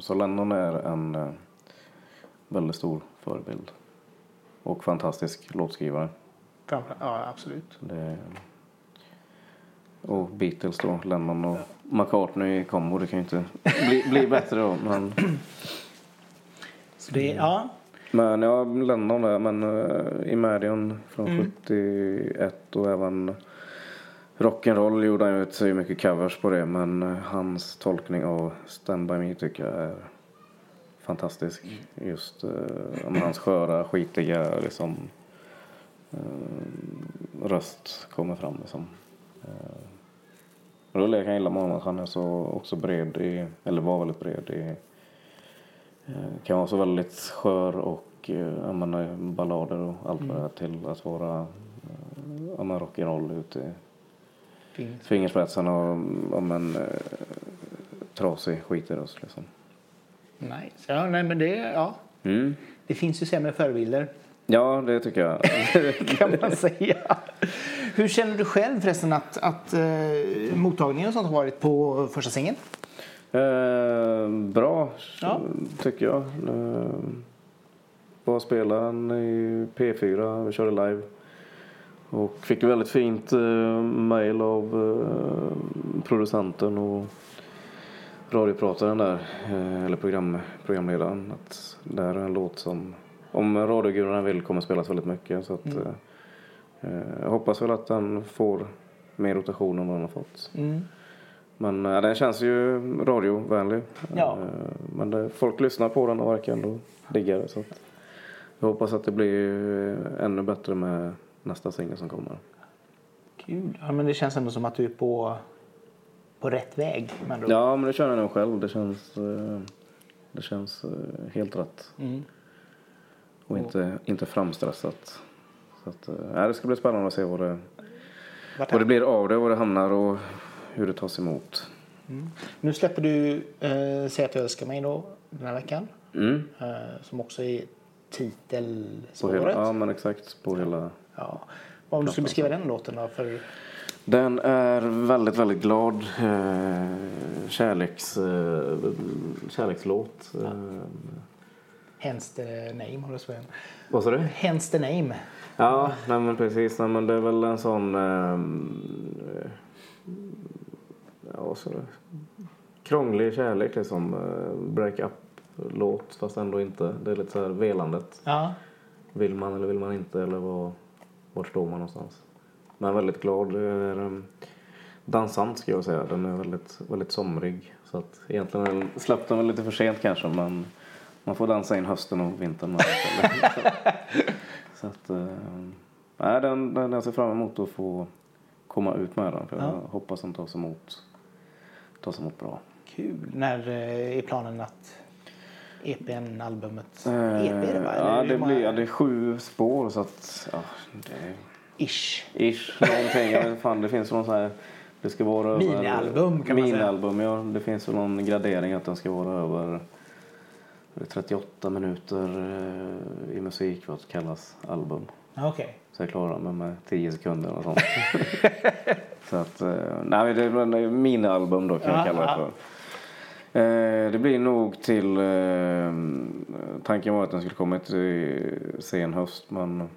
Så Lennon är en väldigt stor förebild och fantastisk låtskrivare. Ja, absolut. Det och Beatles då, Lennon och McCartney i kombo, det kan ju inte bli, bli bättre då, men så det, ja. Men ja, Lennon där, men uh, Imagine från mm. sjuttioett, och även rock'n'roll gjorde han ju ut så mycket covers på det, men uh, hans tolkning av Stand By Me tycker jag är fantastisk. Mm. Just uh, hans sköra, skitiga liksom uh, röst kommer fram liksom. Och då lägger jag illa med honom att han är så också bred i, eller var väldigt bred i, kan vara så väldigt skör och jag menar, ballader och allt mm. vad det till att vara jag menar, rock'n'roll ute i fingerspetsen och om en trasig skit i oss liksom. Nice. Ja, nej men det, ja. Mm. Det finns ju sämre förebilder. Ja, det tycker jag. Kan man säga. Hur känner du själv förresten att, att eh, mottagningen och sånt har varit på första singeln? Eh, bra, ja. Tycker jag. Eh, bara spelade den i P fyra, vi körde live. Och fick väldigt fint eh, mejl av eh, producenten och radioprataren där. Eh, eller program, programledaren. Att det här är en låt som om radiogurorna vill kommer spelas väldigt mycket. Så att, mm. eh, jag hoppas väl att den får mer rotation än vad den har fått. Mm. Men eh, den känns ju radiovänlig. Ja. Eh, men det, folk lyssnar på den och verkar ändå digga det. Så att, jag hoppas att det blir ännu bättre med nästa singel som kommer. Kul. Ja, men det känns ändå som att du är på, på rätt väg. Men ja, men det känner jag nog själv. Det känns, eh, det känns eh, helt rätt. Mm. Och inte, inte framstressat. Så att, äh, det ska bli spännande att se vad det, vad det blir av det, vad det hamnar och hur det tas emot. Mm. Nu släpper du äh, Säg att jag älskar mig då, den här veckan. Mm. Äh, som också är titelspåret. Ja, men exakt. På hela... Ja. Vad om du skulle beskriva den låten då? För... Den är väldigt, väldigt glad. Äh, kärleks, äh, kärlekslåt. Ja. Äh, Hence the name, håller jag. Vad sa du? Hence the name. Ja, nej men precis. Nej, men det är väl en sån... Eh, ja, så krånglig kärlek, liksom. Break-up-låt, fast ändå inte. Det är lite så här velandet. Ja. Vill man eller vill man inte? Eller var, var står man någonstans? Men väldigt glad. Är, dansant, ska jag säga. Den är väldigt, väldigt somrig. Så att egentligen släppte den väl lite för sent kanske, men... Man får dansa in hösten och vintern. Så att... Nej, äh, den, den jag ser fram emot att få komma ut med den. För jag ja. hoppas den tas emot, tas emot bra. Kul. När eh, är planen att E P'n, albumet... Eh, E P är det va? Ja, det, blir, ja, det är sju spår så att... Ja, det... Ish. Ish, någonting. Fan, det finns någon så här... Det ska vara... Minialbum kan man säga. Minialbum, ja. Det finns väl någon gradering att den ska vara över... trettioåtta minuter i musik vad det kallas album. Okej. Okay. Så jag klarar mig med tio sekunder och sånt. Så att, nej det är minialbum då kan jag kalla det för. Eh, det blir nog till... Eh, tanken var att den skulle komma till sen höst, men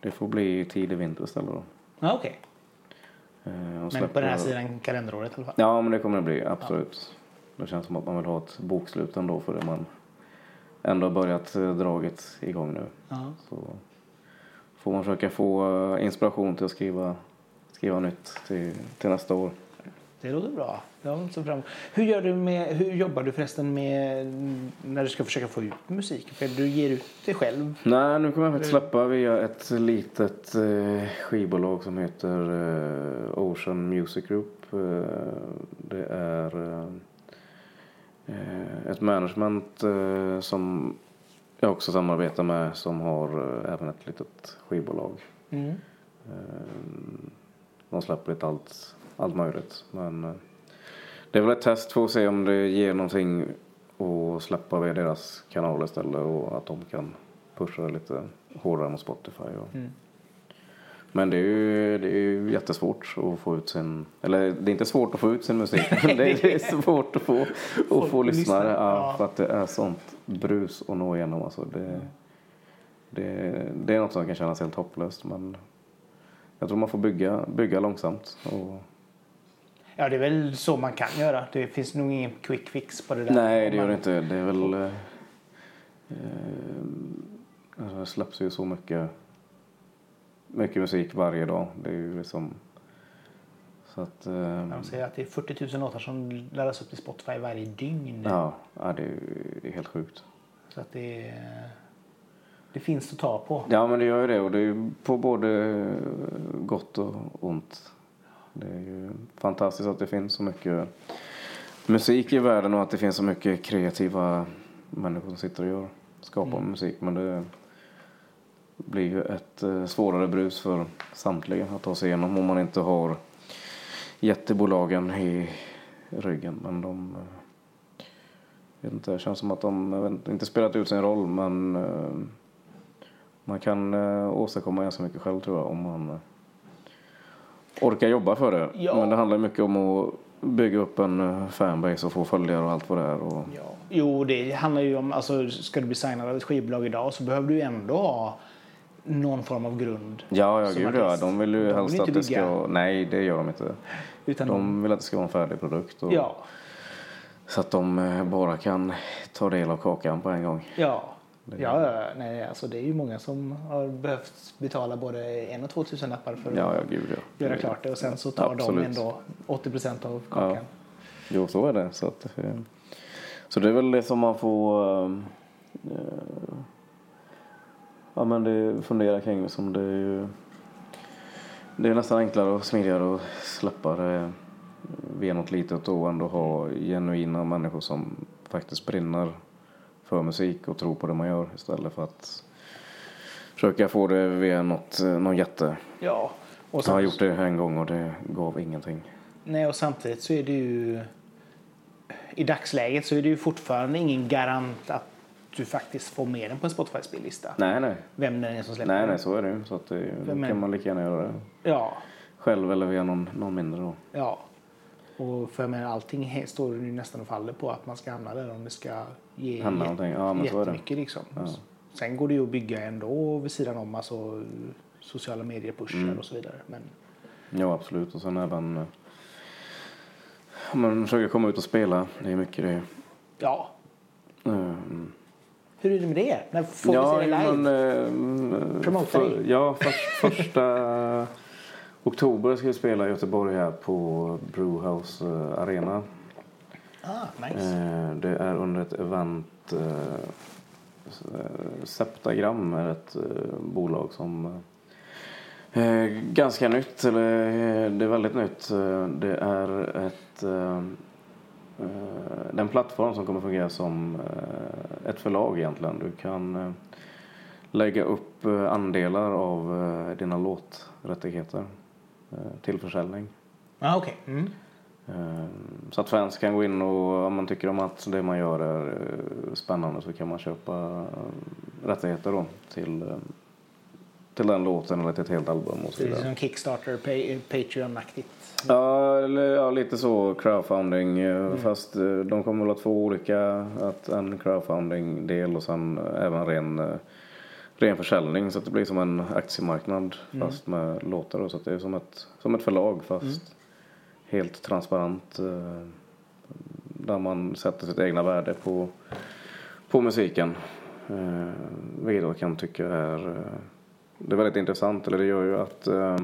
det får bli tidig vinter istället då. Ja, ah, okej. Okay. Eh, men på den här sidan kalenderåret i alla fall? Ja, men det kommer det bli, absolut. Ja. Det känns som att man vill ha ett bokslut ändå för det man ändå har börjat draget igång nu. Ja. Så får man försöka få inspiration till att skriva, skriva nytt till, till nästa år. Det låter bra. Ja, så fram. Hur gör du med, hur jobbar du förresten med när du ska försöka få ut musik? För du ger ut det själv? Nej, nu kommer jag att släppa via ett litet eh, skivbolag som heter eh, Ocean Music Group. Eh, det är eh, ett management eh, som jag också samarbetar med, som har eh, även ett litet skivbolag. Mm. Eh, de släpper lite allt allt möjligt, men det är väl ett test för att se om det ger någonting och släppa via deras kanaler istället, och att de kan pusha lite hårdare mot Spotify och. Mm. Men det är ju, det är ju jättesvårt att få ut sin, eller det är inte svårt att få ut sin musik, men det är svårt att få att få lyssnare, ja, för att det är sånt brus att nå igenom, alltså det, det, det är något som kan kännas helt hopplöst, men jag tror man får bygga, bygga långsamt och... Ja, det är väl så man kan göra. Det finns nog ingen quick fix på det där. Nej, det gör det inte. Det är väl... Eh, det släpps ju så mycket, mycket musik varje dag. Det är ju liksom... Så att... Eh, man säger att det är fyrtio tusen låtar som laddas upp till Spotify varje dygn. Ja, ja det, är, det är helt sjukt. Så att det är... Det finns att ta på. Ja, men det gör ju det. Och det är ju på både gott och ont. Det är ju fantastiskt att det finns så mycket musik i världen. Och att det finns så mycket kreativa människor som sitter och gör, skapar mm. musik. Men det blir ju ett svårare brus för samtliga att ta sig igenom. Om man inte har jättebolagen i ryggen. Men de... Jag vet inte, det känns som att de inte spelat ut sin roll. Men... Man kan eh, åstadkomma ganska mycket själv, tror jag, om man eh, orkar jobba för det. Ja. Men det handlar mycket om att bygga upp en eh, fanbase och få följare och allt vad det är. Och... Ja. Jo, det handlar ju om, alltså, ska du bli signad av ett skivbolag idag så behöver du ändå ha någon form av grund. Ja, ja, gud, ja. De vill ju de helst vill att det ska... Nej, det gör de inte. Utan de vill att det ska vara en färdig produkt. Och... Ja. Så att de eh, bara kan ta del av kakan på en gång. Ja. Ja, nej, alltså det är ju många som har behövt betala både en och två tusen lappar för att ja, ja, gud, ja. göra klart det. Och sen så tar Absolut. de ändå åttio procent av kakan. Ja. Jo, så är det. Så, att, så det är väl det som man får äh, ja, men det fundera kring. Som det, är ju, det är nästan enklare och smidigare och släppare via något litet och ändå ha genuina människor som faktiskt brinner för musik och tro på det man gör, istället för att försöka få det via något, någon jätte. Ja. Och jag har gjort det en gång och det gav ingenting. Nej, och samtidigt så är det ju i dagsläget så är det ju fortfarande ingen garant att du faktiskt får med den på en Spotify-spellista. Nej, nej. Vem den är som släpper. Nej, nej, så är det ju. Så att det Vem kan är... man lika gärna göra det. Ja. Själv eller via någon, någon mindre då. Ja. Och för jag menar, allting står ju nästan och faller på att man ska hamna där om det ska ge jätt, ja, men jättemycket. Liksom. Ja. Sen går det ju att bygga ändå vid sidan om, alltså sociala medier, pushar mm. och så vidare. Men... Ja, absolut. Och sen även om man försöker komma ut och spela, det är mycket det. Ja. Mm. Hur är det med det? När får ja, vi se det live? Men, Promotar för, dig? Ja, för, första... oktober ska vi spela i Göteborg här på Brewhouse Arena. Ah, nice. Det är under ett event. Septagram är ett bolag som är ganska nytt. Eller det är väldigt nytt. Det är ett, den plattform som kommer fungera som ett förlag egentligen. Du kan lägga upp andelar av dina låträttigheter till försäljning. Ah, okay. Mm. Så att fans kan gå in och om man tycker om att det man gör är spännande så kan man köpa rättigheter då till, till den låten eller till ett helt album och så vidare. Det är som Kickstarter, pay, Patreon-aktigt. Ja, eller, ja, lite så crowdfunding. Mm. Fast de kommer väl ha två olika. Att en crowdfunding-del och sen även ren, ren försäljning. Så att det blir som en aktiemarknad fast mm. med låtar. Och så att det är som ett, som ett förlag fast mm. helt transparent. Där man sätter sitt egna värde på, på musiken. Eh, vilket jag kan tycka är... Det är väldigt intressant. Eller det gör ju att... Eh,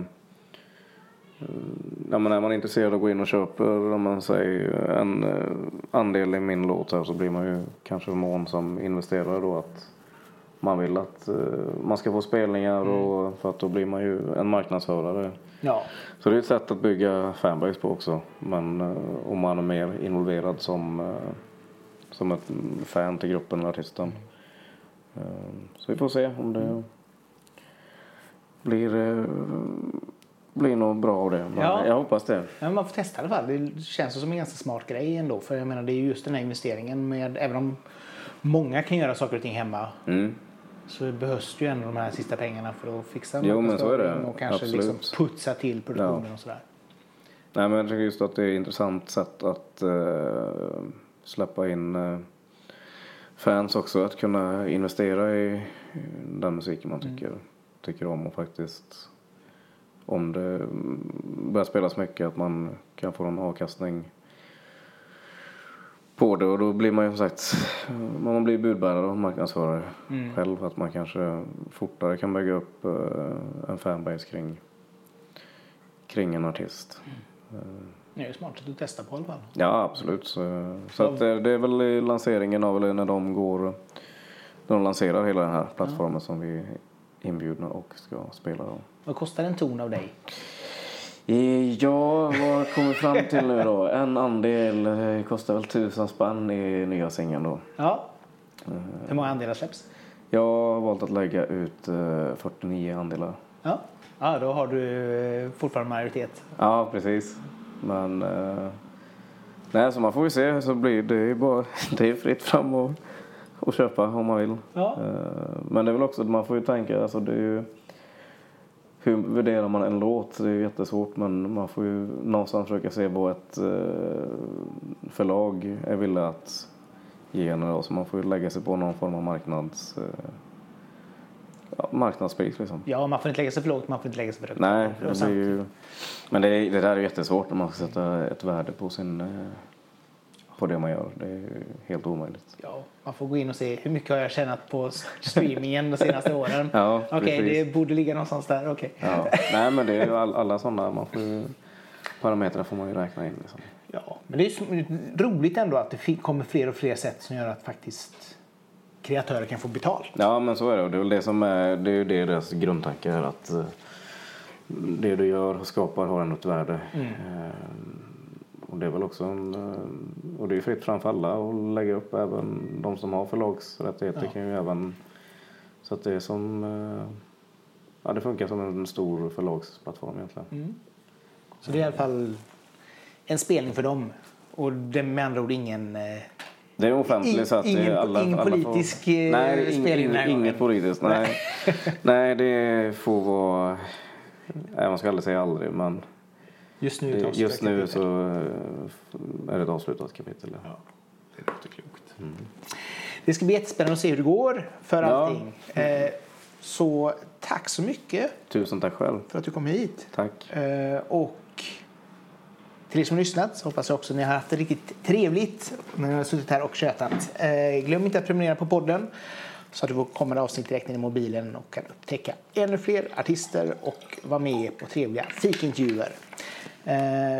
när man är intresserad av att gå in och köpa, om man säger en andel i min låt här, så blir man ju kanske mån som investerare då att man vill att man ska få spelningar mm. och för att då blir man ju en marknadsförare. Ja. Så det är ett sätt att bygga fanbase på också. Men om man är mer involverad som, som ett fan till gruppen eller artisten. Så vi får se om det blir... blir nog bra av det. Ja. Jag hoppas det. Ja, man får testa i alla fall. Det känns som en ganska smart grej ändå. För jag menar, det är just den här investeringen med, även om många kan göra saker och ting hemma mm. så behövs ju ändå de här sista pengarna för att fixa jo, men så är det. Och kanske liksom putsa till produktionen ja. Och sådär. Nej, men jag tycker just att det är ett intressant sätt att uh, släppa in uh, fans också. Att kunna investera i den musiken man tycker, mm. tycker om och faktiskt... Om det börjar spelas mycket att man kan få en avkastning på det. Och då blir man ju som sagt, man blir budbärare och marknadsförare mm. själv. Att man kanske fortare kan bygga upp en fanbase kring, kring en artist. Mm. Det är ju smart att du testar på i alla fall. Ja, absolut. Så, så att det, det är väl i lanseringen av, eller när de går, de lanserar hela den här plattformen mm. som vi inbjudna och ska spela dem. Vad kostar en ton av dig? Ja, vad kommer fram till nu då? En andel kostar väl tusen spänn i nya singeln då. Ja. Hur många andelar släpps? Jag har valt att lägga ut fyrtionio andelar. Ja, ja då har du fortfarande majoritet. Ja, precis. Men nej, så man får ju se, så blir det ju bara det är fritt fram och och köpa om man vill. Ja. Men det är väl också att man får ju tänka, alltså det är ju, hur värderar man en låt? Det är ju jättesvårt, men man får ju någonstans försöka se vad ett förlag är villig att ge en då. Så man får ju lägga sig på någon form av marknads, ja, marknadspris liksom. Ja, man får inte lägga sig för lågt, man får inte lägga sig för högt. Nej, det är ju, men det, det där är ju jättesvårt när man ska sätta ett värde på sin... på det man gör. Det är helt omöjligt. Ja, man får gå in och se hur mycket har jag tjänat på streamingen de senaste åren. Ja, okej, okay, det borde ligga någonstans där. Okay. Ja. Nej, men det är ju all, alla sådana man får ju, parametrar får man ju räkna in. Liksom. Ja, men det är ju roligt ändå att det kommer fler och fler sätt som gör att faktiskt kreatörer kan få betalt. Ja, men så är det. Och det är väl det som är, det är ju det deras grundtanke är, att det du gör och skapar har ändå ett värde. Mm. Och det är väl också en, och det är fritt framför alla och lägga upp, även de som har förlagsrättigheter ja. Kan ju även, så att det är som, ja, det funkar som en stor förlagsplattform egentligen. Mm. Så det är i alla fall en spelning för dem, och det är med andra ord ingen, det är offentlig, så att ingen, det alla, ingen politisk alla får, nej, spelning ing, inget politiskt, nej. Nej, det får vara, nej, man ska aldrig säga aldrig, men Just nu, det, just nu så är det ett avslutat kapitel. Ja, det låter klokt. Mm. Det ska bli jättespännande att se hur det går för ja. Allting. Eh, så tack så mycket. Tusen tack själv. För att du kom hit. Tack. Eh, och till er som lyssnat, så hoppas jag också att ni har haft det riktigt trevligt när ni har suttit här och tjötat. Eh, glöm inte att prenumerera på podden, så att du kommer avsnitt direkt in i mobilen och kan upptäcka ännu fler artister och vara med på trevliga fikintervjuer.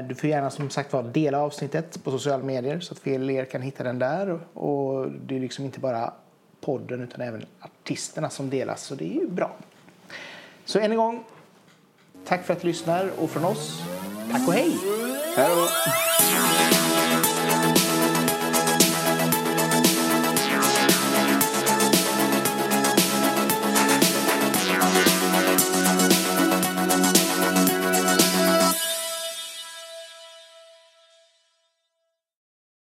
Du får gärna som sagt vara dela avsnittet på sociala medier, så att fler kan hitta den där. Och det är liksom inte bara podden utan även artisterna som delas, så det är ju bra. Så än en gång, tack för att du lyssnar, och från oss, tack och hej! Hej då!